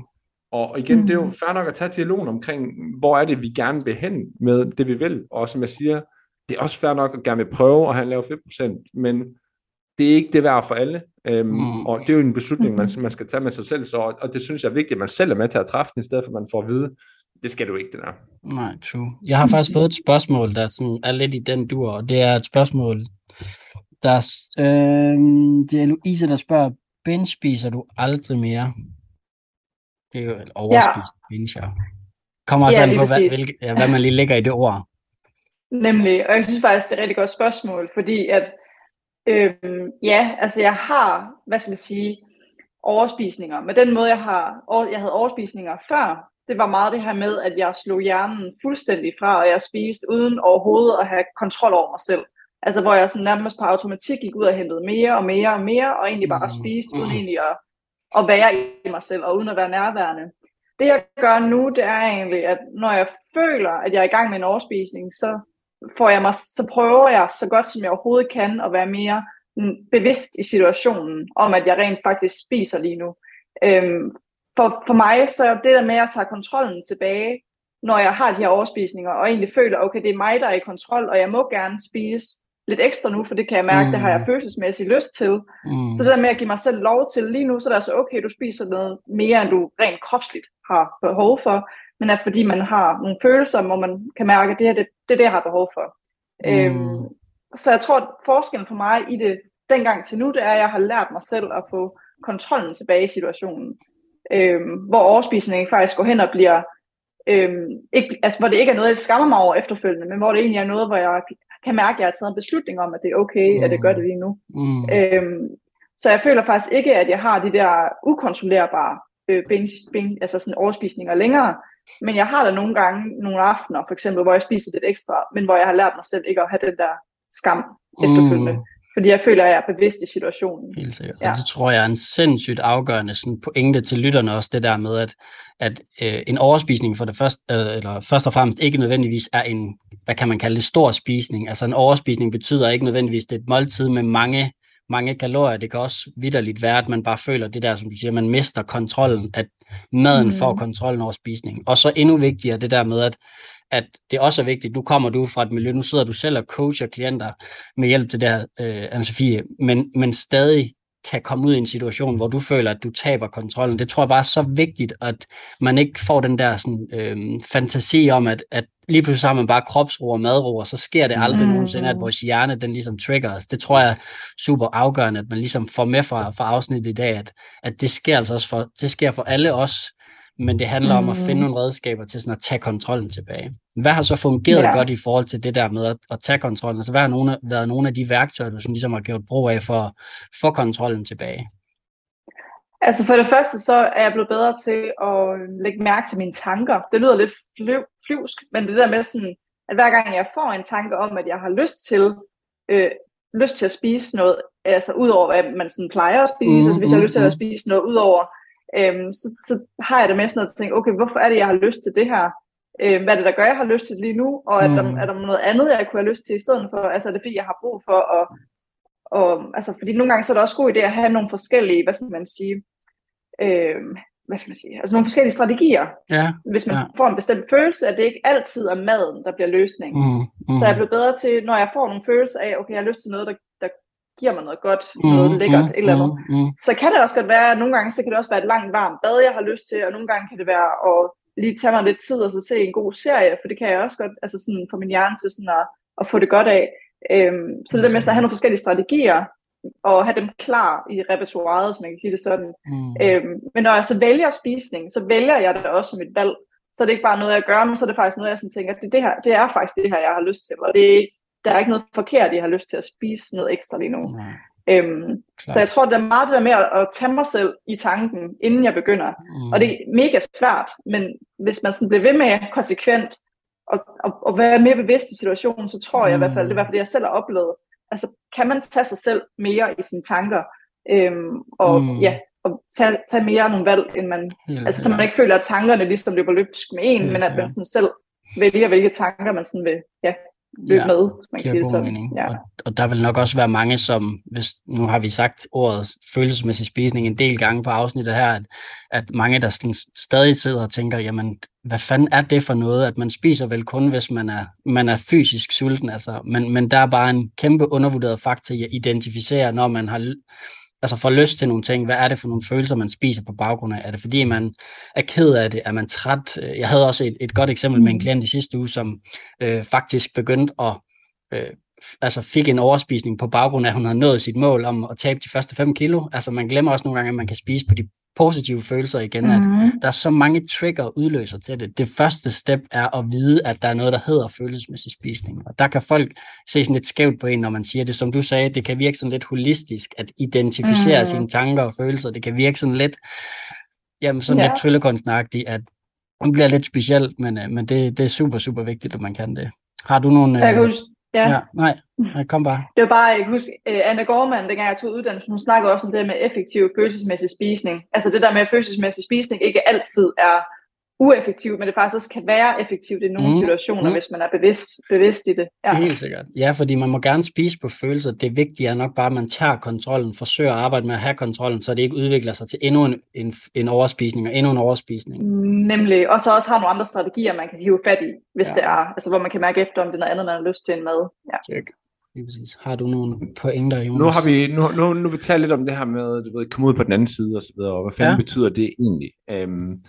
og igen, mm. det er jo fair nok at tage dialogen omkring, hvor er det, vi gerne vil hen med det, vi vil, og som jeg siger, det er også fair nok at gerne vil prøve at have en lav fedtprocent, men det er ikke det værd for alle, øhm, mm. og det er jo en beslutning, man, man skal tage med sig selv, så, og det synes jeg er vigtigt, at man selv er med til at træffe den, i stedet for at man får at vide, det skal du ikke, det der. Nej, true. Jeg har faktisk fået et spørgsmål, der sådan er lidt i den dur, og det er et spørgsmål, der øh, det er Louise, der spørger, binge-spiser du aldrig mere? Det er jo et overspist ja. Binge, jeg kommer også ja, an på, hvad, hvilke, ja, hvad man lige lægger i det ord. Nemlig, og jeg synes faktisk, det er et rigtig godt spørgsmål, fordi at Øhm, ja, altså jeg har, hvad skal man sige, overspisninger. Men den måde, jeg har, jeg havde overspisninger før, det var meget det her med, at jeg slog hjernen fuldstændig fra, og jeg spiste uden overhovedet at have kontrol over mig selv. Altså hvor jeg sådan nærmest på automatik gik ud og hentede mere og mere og mere, og egentlig bare spiste uden egentlig at, at være i mig selv, og uden at være nærværende. Det jeg gør nu, det er egentlig, at når jeg føler, at jeg er i gang med en overspisning, så får jeg mig, så prøver jeg så godt som jeg overhovedet kan at være mere bevidst i situationen om, at jeg rent faktisk spiser lige nu. Øhm, for, for mig så er det der med, at jeg tager kontrollen tilbage, når jeg har de her overspisninger, og egentlig føler, okay, det er mig, der er i kontrol, og jeg må gerne spise lidt ekstra nu, for det kan jeg mærke, mm. det har jeg følelsesmæssigt lyst til. Mm. Så det der med at give mig selv lov til lige nu, så er det altså okay, du spiser noget mere, end du rent kropsligt har behov for, men at fordi man har nogle følelser, hvor man kan mærke, at det her, det, det er det, jeg har behov for. Mm. Øhm, så jeg tror, at forskellen for mig i det dengang til nu, det er, at jeg har lært mig selv at få kontrollen tilbage i situationen. Øhm, hvor overspisningen faktisk går hen og bliver, øhm, ikke, altså, hvor det ikke er noget, jeg skammer mig over efterfølgende, men hvor det egentlig er noget, hvor jeg kan mærke, at jeg har taget en beslutning om, at det er okay, mm. at det gør det lige nu. Mm. Øhm, så jeg føler faktisk ikke, at jeg har de der ukontrollerbare øh, binge, binge, altså sådan overspisninger længere, men jeg har da nogle gange, nogle aftener for eksempel, hvor jeg spiser lidt ekstra, men hvor jeg har lært mig selv ikke at have den der skam efterfølgende. Mm. Fordi jeg føler, at jeg er bevidst i situationen. Helt sikkert. Ja. Og det tror jeg er en sindssygt afgørende sådan, pointe til lytterne også, det der med, at, at øh, en overspisning for det første, øh, eller først og fremmest ikke nødvendigvis er en, hvad kan man kalde det, stor spisning. Altså en overspisning betyder ikke nødvendigvis, det er et måltid med mange, mange kalorier. Det kan også vitterligt være, at man bare føler det der, som du siger, man mister kontrollen, at maden mm. får kontrollen over spisningen. Og så endnu vigtigere det der med, at at det også er vigtigt, nu kommer du fra et miljø, nu sidder du selv og coacher klienter med hjælp til det her, øh, Anne-Sofie, men, men stadig kan komme ud i en situation, hvor du føler, at du taber kontrollen. Det tror jeg bare er så vigtigt, at man ikke får den der sådan, øh, fantasi om, at, at lige pludselig har man bare kropsro og madro, og så sker det aldrig mm. nogensinde, at vores hjerne, den ligesom trigger os. Det tror jeg er super afgørende, at man ligesom får med fra, fra afsnittet i dag, at, at det sker altså også for, det sker for alle os, men det handler om at finde nogle redskaber til sådan at tage kontrollen tilbage. Hvad har så fungeret ja. godt i forhold til det der med at, at tage kontrollen? Altså, hvad har nogle, været nogle af de værktøjer, du sådan ligesom har gjort brug af for at få kontrollen tilbage? Altså for det første, så er jeg blevet bedre til at lægge mærke til mine tanker. Det lyder lidt flyv- flyvsk, men det der med sådan, at hver gang jeg får en tanke om, at jeg har lyst til, øh, lyst til at spise noget, altså udover hvad man sådan plejer at spise, mm-hmm. altså hvis jeg har lyst til at spise noget udover, Øhm, så, så har jeg det med sådan noget at tænke, okay, hvorfor er det, jeg har lyst til det her? Øhm, hvad er det, der gør, jeg har lyst til det lige nu? Og er, mm. der, er der noget andet, jeg kunne have lyst til i stedet for? Altså er det, fordi jeg har brug for at... Og, altså, fordi nogle gange så er det også god idé at have nogle forskellige, hvad skal man sige... Øhm, hvad skal man sige? Altså nogle forskellige strategier. Ja, hvis man ja. får en bestemt følelse, at det ikke altid er maden, der bliver løsningen. Mm, mm. Så jeg bliver bedre til, når jeg får nogle følelser af, okay, jeg har lyst til noget, der... der giver mig noget godt, noget mm, lækkert, mm, et eller andet. Mm, mm. Så kan det også godt være, at nogle gange, så kan det også være et langt, varmt bad, jeg har lyst til, og nogle gange kan det være at lige tage mig lidt tid, og så se en god serie, for det kan jeg også godt, altså sådan på min hjerne til sådan at, at få det godt af. Øhm, så det der med at have nogle forskellige strategier, og have dem klar i repertoiret, som man kan sige det sådan. Mm. Øhm, men når jeg så vælger spisning, så vælger jeg det også som et valg. Så er det ikke bare noget, jeg gør, men så er det faktisk noget, jeg sådan tænker, det, det, her, det er faktisk det her, jeg har lyst til, og det er der er ikke noget forkert, jeg har lyst til at spise noget ekstra lige nu. Mm. Øhm, så jeg tror, det er meget det der med at, at tage mig selv i tanken, inden jeg begynder. Mm. Og det er mega svært, men hvis man sådan bliver ved med konsekvent og, og, og være mere bevidst i situationen, så tror jeg mm. i hvert fald, det er i hvert fald det, jeg selv har oplevet. Altså, kan man tage sig selv mere i sine tanker, øhm, og mm. ja, og tage, tage mere nogle valg, end man, ja, altså, så man ikke føler, at tankerne ligesom løber løbsk med en, ja, men at man sådan selv vælger, hvilke tanker man sådan vil, ja, løb ja, med, man kan sige ja. og, og der vil nok også være mange, som, hvis nu har vi sagt ordet følelsesmæssig spisning en del gange på afsnittet her, at, at mange der sådan stadig sidder og tænker, jamen hvad fanden er det for noget, at man spiser vel kun, hvis man er, man er fysisk sulten, altså, men, men der er bare en kæmpe undervurderet faktor at identificere, når man har altså får lyst til nogle ting. Hvad er det for nogle følelser, man spiser på baggrund af? Er det fordi, man er ked af det? Er man træt? Jeg havde også et, et godt eksempel med en klient i sidste uge, som øh, faktisk begyndte at øh, f- altså fik en overspisning på baggrund af, at hun havde nået sit mål om at tabe de første fem kilo. Altså man glemmer også nogle gange, at man kan spise på de positive følelser igen, mm-hmm. at der er så mange trigger og udløser til det. Det første step er at vide, at der er noget, der hedder følelsesmæssig spisning. Og der kan folk se sådan lidt skævt på en, når man siger det. Som du sagde, det kan virke sådan lidt holistisk, at identificere mm-hmm. sine tanker og følelser. Det kan virke sådan lidt, jamen sådan ja. lidt tryllekunstneragtigt, at det bliver lidt specielt, men, men det, det er super, super vigtigt, at man kan det. Har du nogle... Øh... Ja. ja, nej, jeg kom bare. Det var bare, jeg kan huske, Anna Gorman, dengang jeg tog uddannelsen, hun snakkede også om det med effektiv følelsesmæssig spisning. Altså det der med, at følelsesmæssig spisning ikke altid er ueffektivt, men det faktisk også kan være effektivt i nogle mm. situationer, mm. hvis man er bevidst, bevidst i det. Ja. Helt sikkert. Ja, fordi man må gerne spise på følelser. Det vigtige er nok bare, at man tager kontrollen, forsøger at arbejde med at have kontrollen, så det ikke udvikler sig til endnu en, en, en overspisning og endnu en overspisning. Nemlig. Og så også har nogle andre strategier, man kan hive fat i, hvis ja. det er. Altså hvor man kan mærke efter, om det er noget andet, man har lyst til end mad. Ja. Check. Lige præcis. Har du nogle pointer, Jonas? Nu har vi nu nu, nu vi talt lidt om det her med, du ved, komme ud på den anden side og så videre. Og hvad fanden ja. betyder det egentlig? Øhm,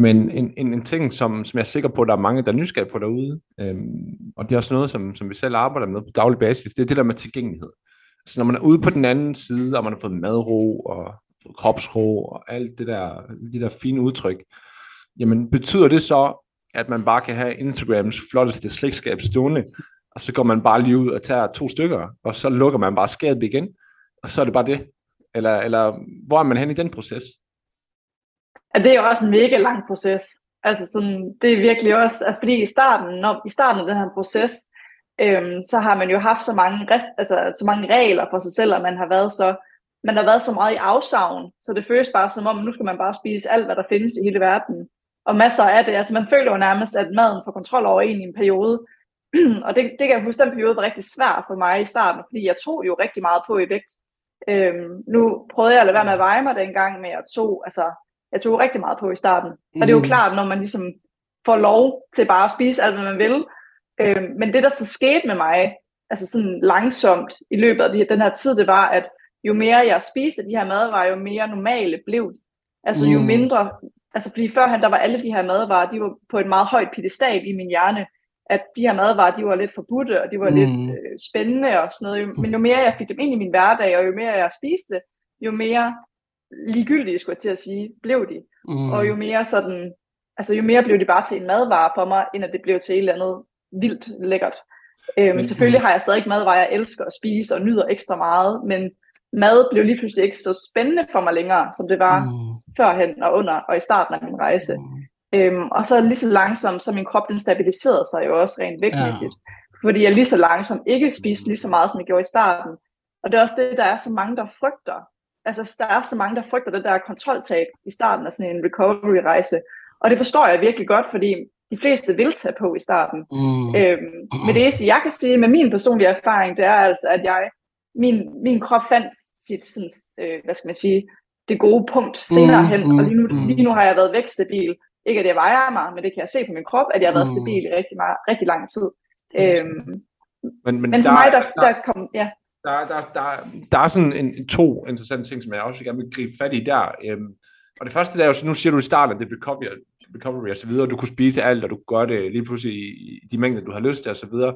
Men en, en, en ting, som, som jeg er sikker på, at der er mange, der er nysgerrige på derude, øhm, og det er også noget, som, som vi selv arbejder med på daglig basis, det er det der med tilgængelighed. Så når man er ude på den anden side, og man har fået madro og kropsro og alt det der, de der fine udtryk, jamen betyder det så, at man bare kan have Instagrams flotteste slægtskab stående, og så går man bare lige ud og tager to stykker, og så lukker man bare skabet igen, og så er det bare det? Eller, eller hvor er man hen i den proces? At det er jo også en mega lang proces. Altså sådan, det er virkelig også, at fordi i starten, når, i starten af den her proces, øhm, så har man jo haft så mange, rest, altså, så mange regler for sig selv, og man har været så, man har været så meget i afsavn, så det føles bare som om, nu skal man bare spise alt, hvad der findes i hele verden. Og masser af det, altså man føler jo nærmest, at maden får kontrol over en i en periode. Og det, det kan jeg huske, den periode var rigtig svær for mig i starten, fordi jeg tog jo rigtig meget på i vægt. Øhm, nu prøvede jeg at lade være med at veje mig dengang, men jeg tog, altså, jeg tog rigtig meget på i starten. Mm. Og det er jo klart, når man ligesom får lov til bare at spise alt, hvad man vil. Øhm, men det, der så skete med mig, altså sådan langsomt i løbet af den her tid, det var, at jo mere jeg spiste de her madvarer, jo mere normale blev de. Altså mm. jo mindre, altså fordi førhen, der var alle de her madvarer, de var på et meget højt piedestal i min hjerne, at de her madvarer, de var lidt forbudte, og de var mm. lidt øh, spændende og sådan noget. Jo, men jo mere jeg fik dem ind i min hverdag, og jo mere jeg spiste, jo mere ligegyldige, skulle jeg til at sige, blev de. Mm. Og jo mere sådan, altså jo mere blev de bare til en madvare for mig, end at det blev til et eller andet vildt lækkert. Øhm, men, selvfølgelig har jeg stadig ikke madvarer, jeg elsker at spise og nyder ekstra meget, men mad blev lige pludselig ikke så spændende for mig længere, som det var mm. førhen og under og i starten af min rejse. Mm. Øhm, og så lige så langsomt, så min krop den stabiliserede sig jo også rent vægtmæssigt, ja. Fordi jeg lige så langsomt ikke spiste lige så meget, som jeg gjorde i starten. Og det er også det, der er så mange, der frygter. Altså der er så mange, der frygter det der kontroltab i starten af sådan en recovery-rejse. Og det forstår jeg virkelig godt, fordi de fleste vil tage på i starten. Mm. Øhm, men det eneste, jeg kan sige med min personlige erfaring, det er altså, at jeg, min, min krop fandt sit, sådan, øh, hvad skal man sige, det gode punkt senere hen. Mm, mm, og lige nu, lige nu har jeg været vægtstabil. Ikke at jeg vejer mig, men det kan jeg se på min krop, at jeg har været stabil i rigtig, meget, rigtig lang tid. Øhm, men, men, men for der, mig, der, der, der kom... Ja. Der, der, der, der er sådan en, to interessante ting, som jeg også gerne vil gribe fat i der. Øhm, og det første der er jo, nu siger du i starten, at det er recovery og så videre, og du kunne spise alt, og du kunne gøre det lige pludselig i de mængder, du har lyst til og så videre.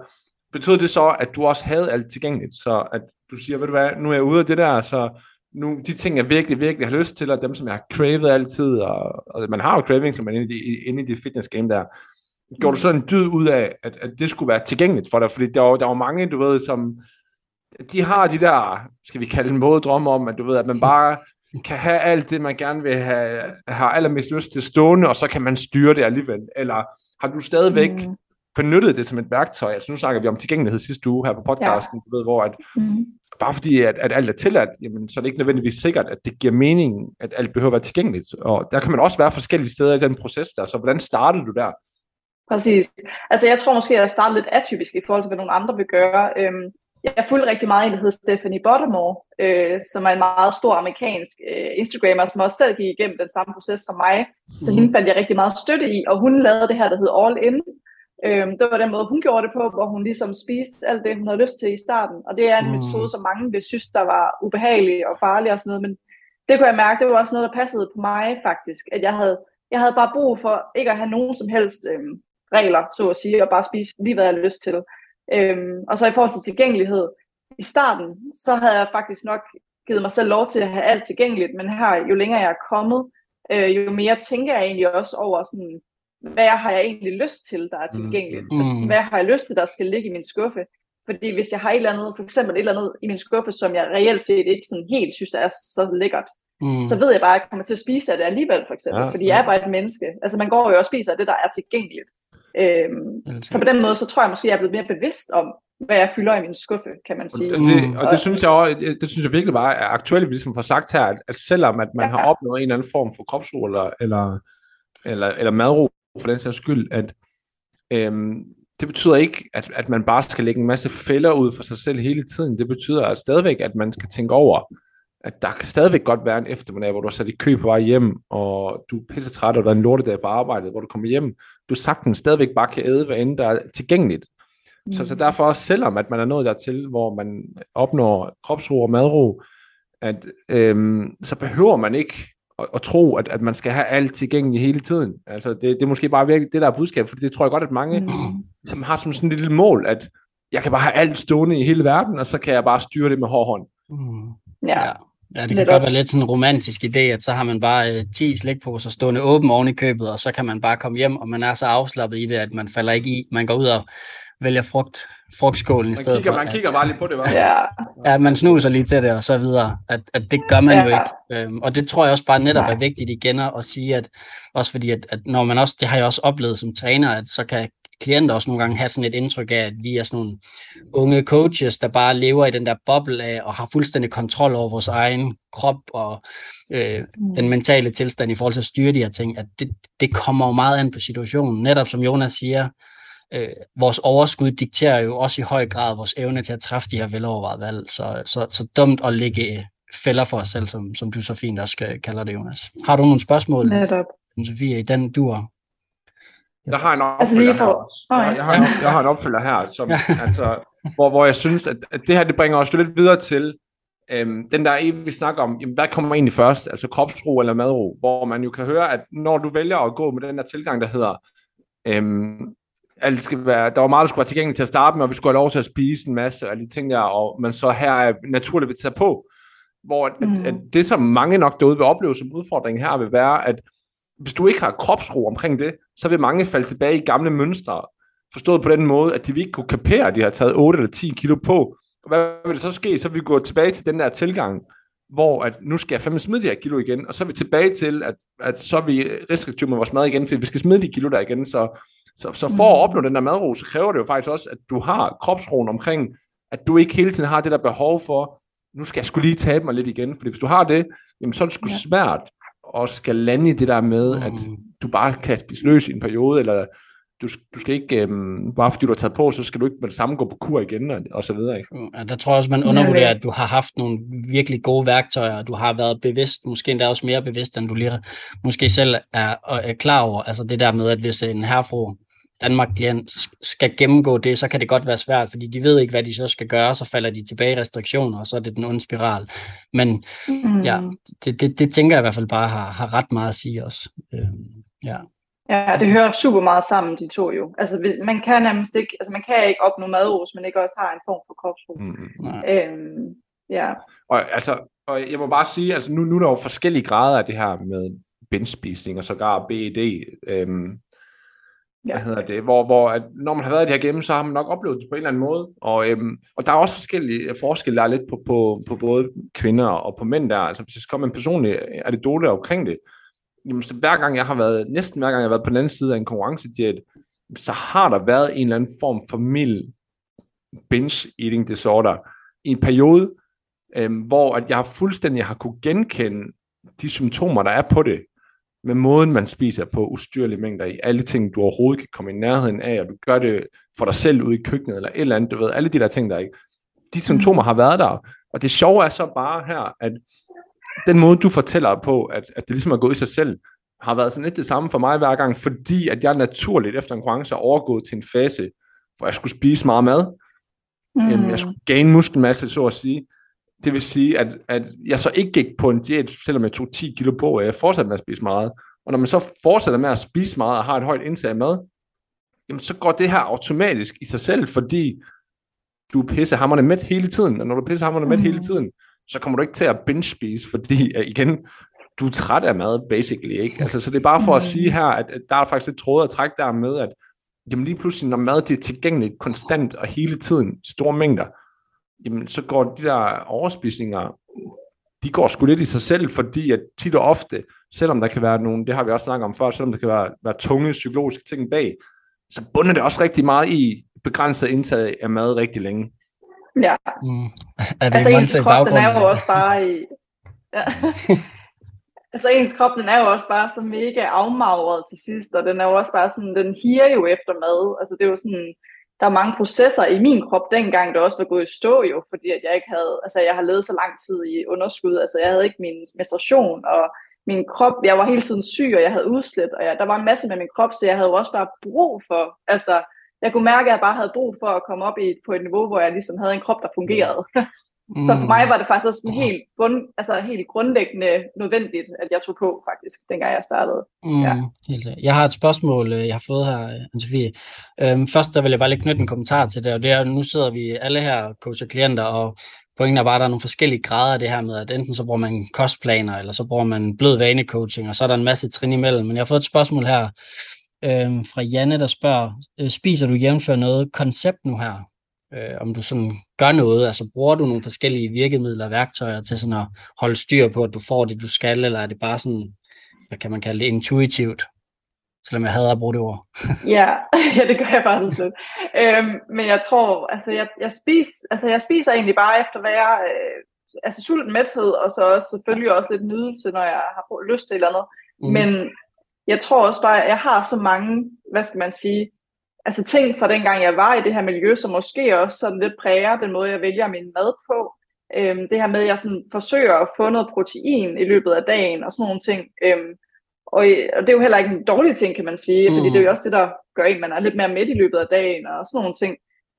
Betød det så, at du også havde alt tilgængeligt? Så at du siger, ved du hvad, nu er jeg ude af det der, så... Nu, de ting, jeg virkelig, virkelig har lyst til, og dem, som jeg har cravet altid, og, og man har jo craving, som man inde i, inde i det fitness game der, gjorde du sådan en dyd ud af, at, at det skulle være tilgængeligt for dig, fordi der var, der var mange, du ved, som, de har de der, skal vi kalde en måde drømme om, at du ved, at man bare kan have alt det, man gerne vil have, har allermest lyst til stående, og så kan man styre det alligevel, eller har du stadigvæk mm. benyttet det som et værktøj, altså nu snakker vi om tilgængelighed sidste uge her på podcasten, ja. Du ved, hvor at, mm. bare fordi, at, at alt er tilladt, jamen, så er det ikke nødvendigvis sikkert, at det giver mening, at alt behøver at være tilgængeligt. Og der kan man også være forskellige steder i den proces der. Så hvordan startede du der? Præcis. Altså jeg tror måske, at jeg startede lidt atypisk i forhold til, hvad nogle andre vil gøre. Jeg fulgte rigtig meget en, der hedder Stephanie Bottomore, som er en meget stor amerikansk Instagrammer, som også selv gik igennem den samme proces som mig. Så mm. hende fandt jeg rigtig meget støtte i, og hun lavede det her, der hedder All In. Øhm, det var den måde, hun gjorde det på, hvor hun ligesom spiste alt det, hun havde lyst til i starten. Og det er en mm. metode, som mange ville synes, der var ubehagelig og farlig og sådan noget. Men det kunne jeg mærke, det var også noget, der passede på mig faktisk. At jeg havde, jeg havde bare brug for ikke at have nogen som helst øhm, regler, så at sige, og bare spise lige, hvad jeg havde lyst til. Øhm, og så i forhold til tilgængelighed. I starten, så havde jeg faktisk nok givet mig selv lov til at have alt tilgængeligt. Men her, jo længere jeg er kommet, øh, jo mere tænker jeg egentlig også over sådan... Hvad har jeg egentlig lyst til, der er tilgængeligt? Mm. Altså, hvad har jeg lyst til, der skal ligge i min skuffe? Fordi hvis jeg har et eller andet, for eksempel et eller andet i min skuffe, som jeg reelt set ikke sådan helt synes, der er så lækkert, mm. så ved jeg bare, at jeg kommer til at spise af det alligevel, for eksempel. Ja, fordi jeg ja. er bare et menneske. Altså man går jo og spiser af det, der er tilgængeligt. Øhm, så på den måde, så tror jeg måske, jeg er blevet mere bevidst om, hvad jeg fylder i min skuffe, kan man sige. Og det, og det synes jeg også, det synes jeg virkelig bare er aktuelt, vi ligesom har sagt her, at selvom at man ja. har opnået en eller anden form for kropsro, eller, eller, eller, eller madro, for den sags skyld, at øhm, det betyder ikke, at, at man bare skal lægge en masse fælder ud for sig selv hele tiden. Det betyder at stadigvæk, at man skal tænke over, at der kan stadigvæk godt være en eftermiddag, hvor du har sat i kø på vej hjem, og du er pisse træt, og der er en lortedag på arbejdet, hvor du kommer hjem. Du sagtens stadigvæk bare kan æde, hvad end der er tilgængeligt. Mm. Så, så derfor også, selvom at man er nået dertil, hvor man opnår kropsro og madro, at, øhm, så behøver man ikke og tro, at, at man skal have alt tilgængeligt hele tiden. Altså, det, det er måske bare virkelig det, der er budskabet, for det tror jeg godt, at mange, mm. som har som sådan et lille mål, at jeg kan bare have alt stående i hele verden, og så kan jeg bare styre det med hård hånd. Mm. Ja. ja, det kan lidt godt op. Være lidt sådan en romantisk idé, at så har man bare øh, ti slikposer stående åben oven i købet, og så kan man bare komme hjem, og man er så afslappet i det, at man falder ikke i. Man går ud og vælger frugt, frugtskålen man i stedet kigger, for. Man at, kigger bare lige på det, hva'? Ja. ja, man snuser lige til det og så videre. At, at det gør man ja. jo ikke. Øhm, og det tror jeg også bare netop Nej. er vigtigt igen at sige, at også fordi, at, at når man også, det har jeg også oplevet som træner, at så kan klienter også nogle gange have sådan et indtryk af, at vi er sådan nogle unge coaches, der bare lever i den der boble af, og har fuldstændig kontrol over vores egen krop og øh, mm. den mentale tilstand i forhold til at styre de her ting, at det, det kommer jo meget an på situationen. Netop som Jonas siger, øh, vores overskud dikterer jo også i høj grad vores evne til at træffe de her velovervejede valg, så, så, så dumt at lægge fælder for os selv, som, som du så fint også kalder det, Jonas. Har du nogle spørgsmål, Anne-Sofie, i den dur? Jeg har en opfølger her, jeg, jeg, har en, jeg har en opfølger her, som, altså, hvor, hvor jeg synes, at, at det her det bringer os lidt videre til øhm, den der evige, vi snakker om, jamen, hvad kommer egentlig først, altså kropsro eller madro, hvor man jo kan høre, at når du vælger at gå med den der tilgang, der hedder, øhm, alt skal være, der var meget, der skulle være tilgængeligt til at starte med, og vi skulle have lov til at spise en masse, og de ting der, og man så her er naturligt vil tage på, hvor at, mm. at det, som mange nok derude vil opleve som udfordring her, vil være, at hvis du ikke har kropsro omkring det, så vil mange falde tilbage i gamle mønstre, forstået på den måde, at de vil ikke kunne kapere, at de har taget otte eller ti kilo på. Og hvad vil der så ske? Så vil vi gå tilbage til den der tilgang, hvor at nu skal jeg fandme smide de her kilo igen, og så er vi tilbage til, at, at så er vi restriktive med vores mad igen, fordi vi skal smide de kilo der igen. Så, så, så for at opnå den der madro, så kræver det jo faktisk også, at du har kropsroen omkring, at du ikke hele tiden har det der behov for, nu skal jeg sgu lige tabe mig lidt igen, fordi hvis du har det, jamen så er det sgu svært, og skal lande i det der med, mm. at du bare kan spise løs i en periode, eller du, du skal ikke, øhm, bare fordi du har taget på, så skal du ikke med det samme gå på kur igen, og, og så videre. Ikke? Ja, der tror jeg også, man undervurderer, at du har haft nogle virkelig gode værktøjer, og du har været bevidst, måske endda også mere bevidst, end du lige måske selv er, er klar over. Altså det der med, at hvis en herfru Danmark-klient skal gennemgå det, så kan det godt være svært, fordi de ved ikke, hvad de så skal gøre, så falder de tilbage i restriktioner, og så er det den onde spiral. Men mm. ja, det, det, det tænker jeg i hvert fald bare har, har ret meget at sige også. Øhm, ja. ja, det hører super meget sammen, de to jo. Altså hvis, man kan nærmest ikke, altså man kan ikke opnå madros, men ikke også har en form for kropsro. Mm. Øhm, ja. Og altså, og jeg må bare sige, altså nu, nu er der jo forskellige grader af det her med binge-spisning og sågar B E D. Øhm, Ja. Hvad hedder det, hvor, hvor at når man har været i det her gennem, så har man nok oplevet det på en eller anden måde, og, øhm, og der er også forskellige forskelle, der er lidt på, på, på både kvinder og på mænd der, altså hvis jeg skal komme en personlig anekdote omkring det, jamen, så hver gang jeg har været, næsten hver gang jeg har været på den anden side af en konkurrencediet, så har der været en eller anden form for mild binge eating disorder i en periode, øhm, hvor at jeg fuldstændig har kunne genkende de symptomer, der er på det, med måden, man spiser på, ustyrlige mængder i, alle ting, du overhovedet kan komme i nærheden af, og du gør det for dig selv ude i køkkenet, eller et eller andet, du ved, alle de der ting, der ikke. De symptomer har været der, og det sjove er så bare her, at den måde, du fortæller på, at, at det ligesom er gået i sig selv, har været sådan lidt det samme for mig hver gang, fordi at jeg naturligt efter en konkurrence er overgået til en fase, hvor jeg skulle spise meget mad, mm. jeg skulle gaine muskelmasse, så at sige. Det vil sige, at, at jeg så ikke gik på en diæt, selvom jeg tog ti kilo på, og jeg fortsatte med at spise meget. Og når man så fortsætter med at spise meget, og har et højt indtag af mad, jamen så går det her automatisk i sig selv, fordi du pissehamrende mæt hele tiden. Og når du pissehamrende mæt hele tiden, så kommer du ikke til at binge-spise, fordi igen, du er træt af mad, basically. Ikke? Altså, så det er bare for at sige her, at, at der er faktisk lidt tråd at trække der med, at jamen lige pludselig, når mad det er tilgængeligt konstant og hele tiden i store mængder, jamen så går de der overspisninger, de går sgu lidt i sig selv, fordi at tit og ofte, selvom der kan være nogle, det har vi også snakket om før, selvom der kan være, være tunge psykologiske ting bag, så bunder det også rigtig meget i begrænset indtag af mad rigtig længe. Ja. Mm. Er det altså ens krop, den er jo også bare i... Ja. Altså ens krop, den er jo også bare så mega afmagret til sidst, og den er jo også bare sådan, den higer jo efter mad. Altså det er jo sådan... Der er mange processer i min krop dengang, der også var gået i stå jo, fordi at jeg ikke havde, altså jeg har levet så lang tid i underskud, altså jeg havde ikke min menstruation, og min krop, jeg var hele tiden syg, og jeg havde udslæt, og jeg, der var en masse med min krop, så jeg havde jo også bare brug for, altså jeg kunne mærke, at jeg bare havde brug for at komme op i, på et niveau, hvor jeg ligesom havde en krop, der fungerede. Mm. Så for mig var det faktisk også sådan helt, bund, altså helt grundlæggende nødvendigt, at jeg tog på faktisk, dengang jeg startede. Mm, ja. Jeg har et spørgsmål, jeg har fået her, Anne-Sofie. Øhm, først der vil jeg bare lige knytte en kommentar til det, og det er, nu sidder vi alle her, coach og klienter, og pointen er bare, at der er nogle forskellige grader af det her med, at enten så bruger man kostplaner, eller så bruger man blød vanecoaching, og så er der en masse trin imellem. Men jeg har fået et spørgsmål her øhm, fra Janne, der spørger, spiser du jævnfør noget koncept nu her? Øh, om du sådan gør noget, altså bruger du nogle forskellige virkemidler og værktøjer til sådan at holde styr på, at du får det, du skal, eller er det bare sådan, hvad kan man kalde det, intuitivt? Selvom jeg hader at bruge det ord. ja, ja, det gør jeg bare så slet. øhm, men jeg tror, altså jeg, jeg, spiser, altså jeg spiser egentlig bare efter, hvad jeg... Øh, altså sulten, mæthed, og så også selvfølgelig også lidt nydelse, når jeg har lyst til et eller andet. Mm. Men jeg tror også bare, at jeg har så mange, hvad skal man sige, altså ting fra dengang jeg var i det her miljø, som måske også sådan lidt præger den måde, jeg vælger min mad på. Øhm, det her med, at jeg sådan forsøger at få noget protein i løbet af dagen, og sådan nogle ting. Øhm, og, og det er jo heller ikke en dårlig ting, kan man sige, fordi mm. det er jo også det, der gør en, man er lidt mere midt i løbet af dagen, og sådan nogle ting.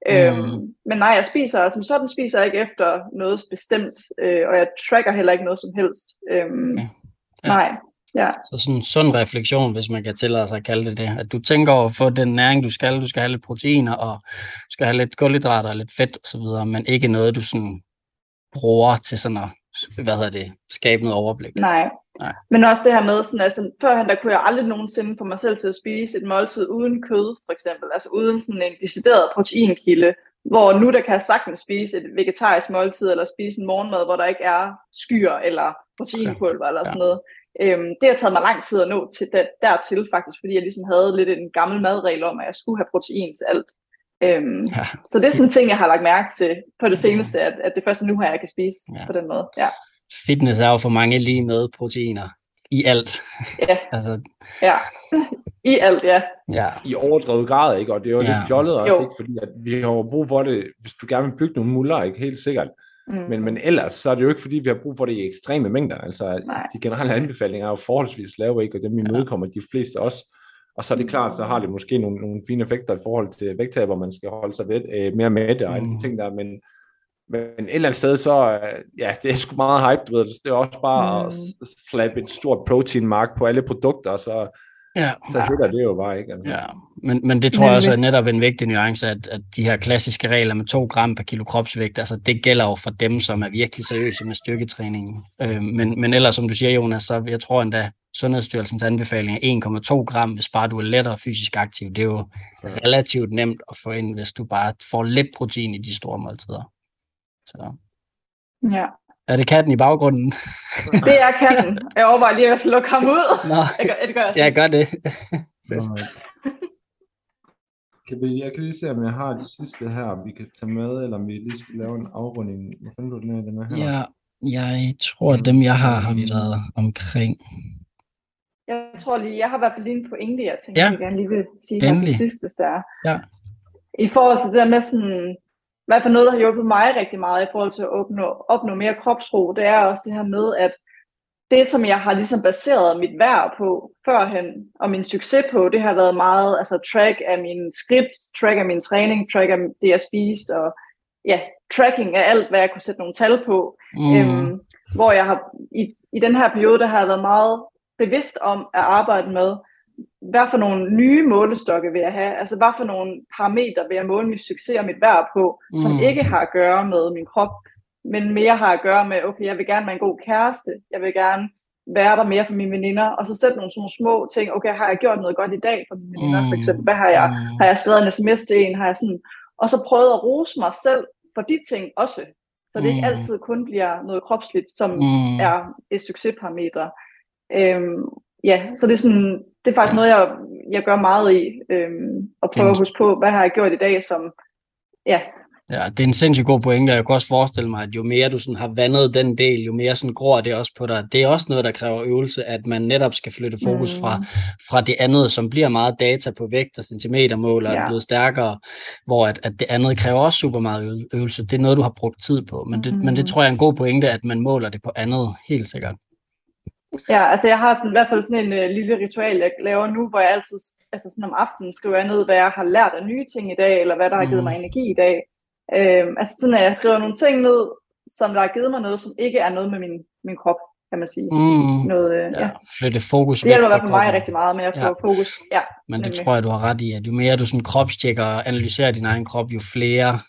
Mm. Øhm, men nej, jeg spiser, som sådan spiser jeg ikke efter noget bestemt, øh, og jeg tracker heller ikke noget som helst. Øhm, okay. ja. Nej, ja. Så sådan en sund refleksion, hvis man kan tillade sig at kalde det det, at du tænker over at få den næring, du skal, du skal have lidt proteiner, og du skal have lidt kulhydrater og lidt fedt og så videre, men ikke noget, du sådan bruger til sådan at, hvad hedder det, skabe noget overblik. Nej. Nej. Men også det her med, sådan, altså, førhen der kunne jeg aldrig nogensinde få mig selv til at spise et måltid uden kød, for eksempel, altså uden sådan en decideret proteinkilde, hvor nu der kan jeg sagtens spise et vegetarisk måltid, eller spise en morgenmad, hvor der ikke er skyer, eller proteinpulver, eller ja. Sådan noget. Øhm, det har taget mig lang tid at nå til der, dertil, faktisk, fordi jeg ligesom havde lidt en gammel madregel om, at jeg skulle have protein til alt. Øhm, ja. Så det er sådan en ting, jeg har lagt mærke til på det seneste, at, at det første nu her, jeg kan spise ja. På den måde, ja. Fitness er jo for mange lige med proteiner i alt. Ja, altså, ja. i alt, ja. ja. I overdrevet grad, ikke? Og det er jo ja. Lidt fjollet også, ikke? Fordi at vi har jo brug for det, hvis du gerne vil bygge nogle muller, ikke? Helt sikkert. Mm. Men, men ellers, så er det jo ikke, fordi vi har brug for det i ekstreme mængder. Altså, nej. De generelle anbefalinger er jo forholdsvis lave, ikke? Og dem imødekommer ja. De fleste også. Og så er det klart, så har det måske nogle, nogle fine effekter i forhold til vægttab, hvor man skal holde sig lidt øh, mere med det og mm. alle de ting der, men Men et eller andet sted, så ja, det er sgu meget hype, du ved. Det er også bare mm. at slappe et stort proteinmark på alle produkter, så, ja, så hælder ja. Det jo bare, ikke? Altså. Ja, men, men det tror jeg også er netop en vigtig nuance, at, at de her klassiske regler med to gram per kilo kropsvægt, altså det gælder jo for dem, som er virkelig seriøse med styrketræningen. Øh, men, men ellers, som du siger, Jonas, så jeg tror endda, Sundhedsstyrelsens anbefaling er en komma to gram, hvis bare du er lettere fysisk aktiv. Det er jo ja. Relativt nemt at få ind, hvis du bare får lidt protein i de store måltider. Så. Ja. Er det katten i baggrunden? Det er katten. Jeg overvejer lige, at jeg skal lukke ham ud. Nå, jeg gør, det gør jeg, jeg gør det. Jeg kan lige se, om jeg har det sidste her, vi kan tage med, eller om vi lige skal lave en afrunding. Hvad fandt du den af, den er her? Ja, jeg tror, at dem, jeg har, har været omkring. Jeg tror lige, jeg har været på lige en pointe, jeg tænker, ja. Jeg gerne lige vil sige her til sidst, hvis der er. Ja. I forhold til det der med sådan... I hvert fald noget, der har hjulpet mig rigtig meget i forhold til at opnå, opnå mere kropsro, det er også det her med, at det, som jeg har ligesom baseret mit værd på førhen, og min succes på, det har været meget altså track af mine skridt, track af min træning, track af det, jeg spiste, og ja, tracking af alt, hvad jeg kunne sætte nogle tal på. Mm. Øhm, hvor jeg har i, i den her periode, der har jeg været meget bevidst om at arbejde med, hvad for nogle nye målestokke vil jeg have? Altså, hvad for nogle parametre vil jeg måle min succes og mit værd på, som mm. ikke har at gøre med min krop, men mere har at gøre med, okay, jeg vil gerne være en god kæreste, jeg vil gerne være der mere for mine veninder, og så sætte nogle sådan små ting, okay, har jeg gjort noget godt i dag for mine veninder, mm. for eksempel, hvad har jeg, har jeg skrevet en sms til en, har jeg sådan, og så prøvet at rose mig selv for de ting også, så det mm. ikke altid kun bliver noget kropsligt, som mm. er et succesparametre. Øhm, ja, så det er sådan, det er faktisk noget, jeg, jeg gør meget i, øhm, og prøver at huske på, hvad har jeg gjort i dag, som, ja. Ja, det er en sindssygt god pointe, og jeg kan også forestille mig, at jo mere du sådan har vandet den del, jo mere sådan gror det også på dig. Det er også noget, der kræver øvelse, at man netop skal flytte fokus mm. fra, fra det andet, som bliver meget data på vægt og centimetermål, og ja. Er blevet stærkere, hvor at, at det andet kræver også super meget øvelse. Det er noget, du har brugt tid på, men det, mm. men det tror jeg er en god pointe, at man måler det på andet, helt sikkert. Ja, altså jeg har sådan, i hvert fald sådan en øh, lille ritual, jeg laver nu, hvor jeg altid altså sådan om aftenen skriver jeg ned, hvad jeg har lært af nye ting i dag, eller hvad der har givet mig energi i dag. Øhm, altså sådan, at jeg skriver nogle ting ned, som der har givet mig noget, som ikke er noget med min, min krop, kan man sige. Mm, noget, øh, ja, ja. Flytte fokus. Det hjælper i hvert fald mig rigtig meget med at få ja. Fokus. Ja, men det nemlig. Tror jeg, du har ret i, at jo mere du sådan kropstjekker og analyserer din egen krop, jo flere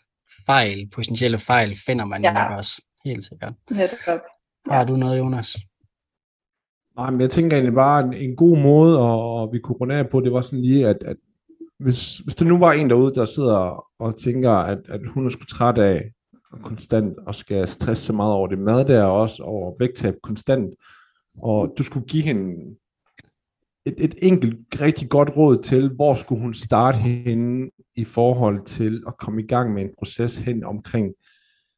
fejl, potentielle fejl, finder man ja. Jo nok også. Helt sikkert. Ja, ja. Har du noget, Jonas? Nej, men jeg tænker egentlig bare, en, en god måde, og, og vi kunne runde af på, det var sådan lige, at, at hvis, hvis der nu var en derude, der sidder og tænker, at, at hun er sgu træt af konstant, og skal stresse så meget over det mad der, og også over vægttab konstant, og du skulle give hende et, et enkelt rigtig godt råd til, hvor skulle hun starte henne i forhold til at komme i gang med en proces hen omkring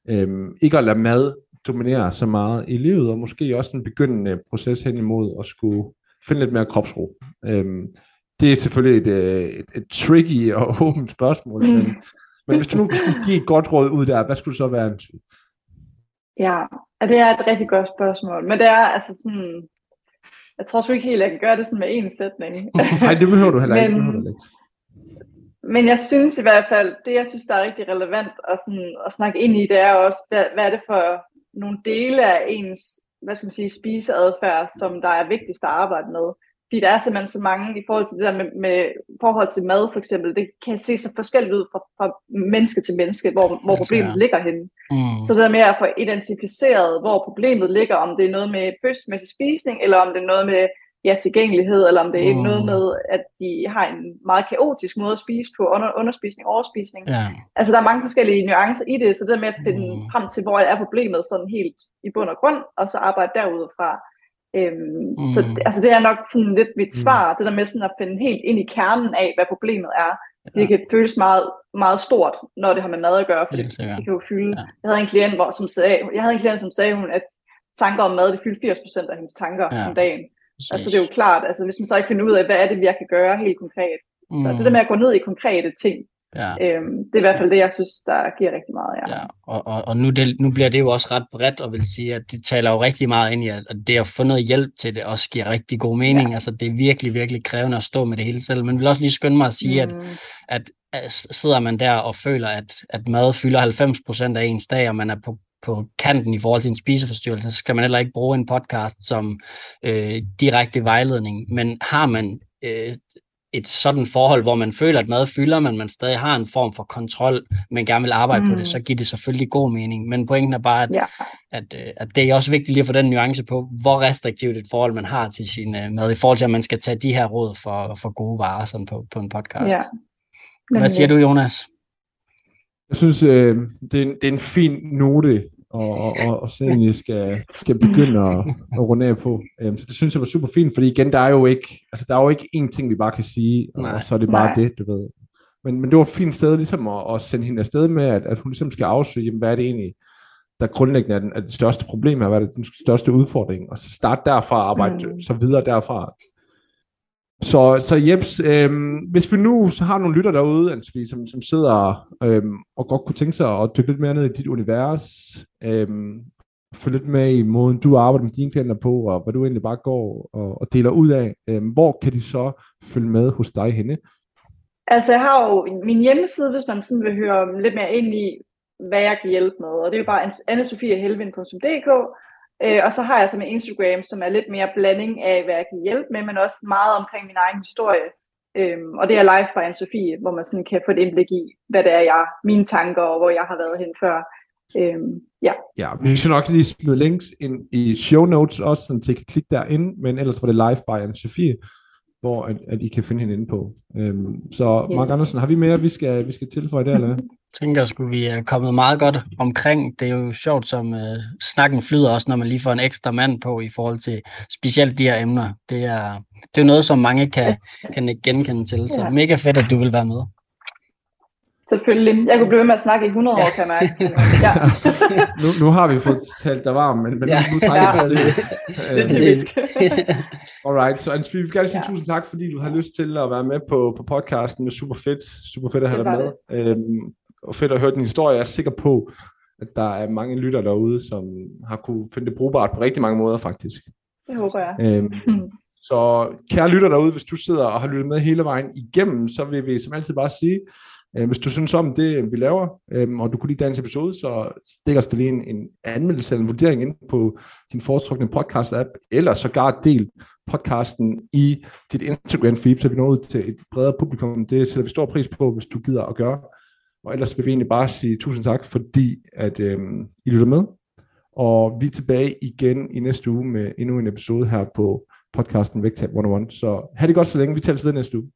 øhm, ikke at lade mad dominere så meget i livet, og måske også en begyndende proces hen imod at skulle finde lidt mere kropsro. Øhm, det er selvfølgelig et, et, et tricky og åbent spørgsmål, mm. men, men hvis du nu skulle give et godt råd ud der, hvad skulle det så være? Ja, og det er et rigtig godt spørgsmål, men det er altså sådan, jeg tror sgu ikke helt, jeg kan gøre det sådan med en sætning. Nej, det behøver du heller ikke. Men, men jeg synes i hvert fald, det jeg synes, der er rigtig relevant at, sådan, at snakke ind i, det er også, hvad, hvad er det for nogle dele af ens, hvad skal man sige, spiseadfærd, som der er vigtigst at arbejde med. Fordi der er simpelthen så mange i forhold til det der med, med forhold til mad for eksempel, det kan se så forskelligt ud fra, fra menneske til menneske, hvor, hvor problemet ja. ligger henne. Mm. Så det der med at få identificeret, hvor problemet ligger, om det er noget med følelsesmæssig spisning, eller om det er noget med ja, tilgængelighed, eller om det er mm. noget med, at de har en meget kaotisk måde at spise på, under, underspisning, overspisning. Ja. Altså der er mange forskellige nuancer i det, så det der med at finde mm. frem til, hvor er problemet sådan helt i bund og grund, og så arbejde derudfra. Øhm, mm. Så altså, det er nok sådan lidt mit svar, mm. det der med sådan at finde helt ind i kernen af, hvad problemet er. Ja. Det kan føles meget, meget stort, når det har med mad at gøre, for det, det kan jo fylde. Ja. Jeg havde en klient, hvor, som sagde, jeg havde en klient, som sagde, hun, at tanker om mad, det fyldte firs procent af hendes tanker ja. om dagen. Precis. Altså det er jo klart, altså, hvis man så ikke finder ud af, hvad er det, jeg kan gøre helt konkret. Mm. Så det der med at gå ned i konkrete ting, ja. øhm, det er i hvert fald det, jeg synes, der giver rigtig meget. Ja, ja. Og, og, og nu, det, nu bliver det jo også ret bredt, og vil sige, at det taler jo rigtig meget ind i, at det at få noget hjælp til det også giver rigtig god mening. Ja. Altså det er virkelig, virkelig krævende at stå med det hele selv. Men jeg vil også lige skynde mig at sige, mm. at, at, at sidder man der og føler, at, at mad fylder halvfems procent af ens dag, og man er på på kanten i forhold til en spiseforstyrrelse, så skal man heller ikke bruge en podcast som øh, direkte vejledning. Men har man øh, et sådan forhold, hvor man føler, at mad fylder, men man stadig har en form for kontrol, men gerne vil arbejde mm. på det, så giver det selvfølgelig god mening. Men pointen er bare, at, ja. at, øh, at det er også vigtigt lige at få den nuance på, hvor restriktivt et forhold man har til sin øh, mad, i forhold til, at man skal tage de her råd for, for gode varer sådan på, på en podcast. Ja. Hvad siger du, Jonas? Jeg synes, øh, det, er en, det er en fin note, og, og, og sådan jeg skal, skal begynde at, at runde af på. Så det synes jeg var super fint, fordi igen, der er jo ikke, altså der er jo ikke én ting, vi bare kan sige, og nej, så er det bare nej. det, du ved. Men, men det var et fint sted ligesom at, at sende hende afsted med, at, at hun ligesom skal afsøge, jamen, hvad er det egentlig, der grundlæggende er, den, er det største problem, og hvad er det den største udfordring, og så starte derfra og arbejde mm. så videre derfra. Så, så Jeps, øhm, hvis vi nu så har nogle lytter derude, Anne-Sofie, som, som sidder øhm, og godt kunne tænke sig at dykke lidt mere ned i dit univers, øhm, følge lidt med i måden, du arbejder med dine klienter på, og hvad du egentlig bare går og, og deler ud af, øhm, hvor kan de så følge med hos dig henne? Altså jeg har jo min hjemmeside, hvis man sådan vil høre lidt mere ind i, hvad jeg kan hjælpe med, og det er jo bare anne sophie helvind punktum d k. Øh, og så har jeg så min Instagram, som er lidt mere blanding af, hvad jeg kan hjælpe med, men også meget omkring min egen historie. Øhm, og det er Life by Annesofie, hvor man sådan kan få et indblik i, hvad det er, jeg, mine tanker og hvor jeg har været hen før. Øhm, ja. ja, vi skal nok lige smide links ind i show notes også, så I kan klikke derinde, men ellers var det Life by Annesofie, hvor at, at I kan finde hende inde på. Øhm, så Mark yeah. Andersen, har vi mere, vi skal, vi skal tilføje der, eller hvad? Jeg tænker, skulle vi er kommet meget godt omkring. Det er jo sjovt, som øh, snakken flyder også, når man lige får en ekstra mand på i forhold til specielt de her emner. Det er det er noget, som mange kan, kan genkende til, så ja. mega fedt, at du vil være med. Selvfølgelig. Jeg kunne blive ved med at snakke i hundrede ja. år, kan jeg mærke. Ja. nu, nu har vi fået talt dig varm, men, men ja. nu trænger jeg ja. det. Det er typisk. Alright, så Anne-Sofie, vi vil gerne sige ja. tusind tak, fordi du har lyst til at være med på, på podcasten. Det er super fedt, super fedt at have dig med. Øhm, og fedt at høre din historie. Jeg er sikker på, at der er mange lytter derude, som har kunne finde det brugbart på rigtig mange måder, faktisk. Det håber jeg. Øhm, mm. Så kære lytter derude, hvis du sidder og har lyttet med hele vejen igennem, så vil vi som altid bare sige, øh, hvis du synes om det, vi laver, øh, og du kunne lide dagens episode, så stik os da lige en, en anmeldelse eller en vurdering ind på din foretrukne podcast-app, eller sågar del podcasten i dit Instagram-feed, så vi når ud til et bredere publikum. Det sætter vi stor pris på, hvis du gider at gøre. Og ellers vil vi egentlig bare sige tusind tak, fordi at, øhm, I lytter med. Og vi er tilbage igen i næste uge med endnu en episode her på podcasten Vægtab et nul et. Så have det godt så længe. Vi tales ved næste uge.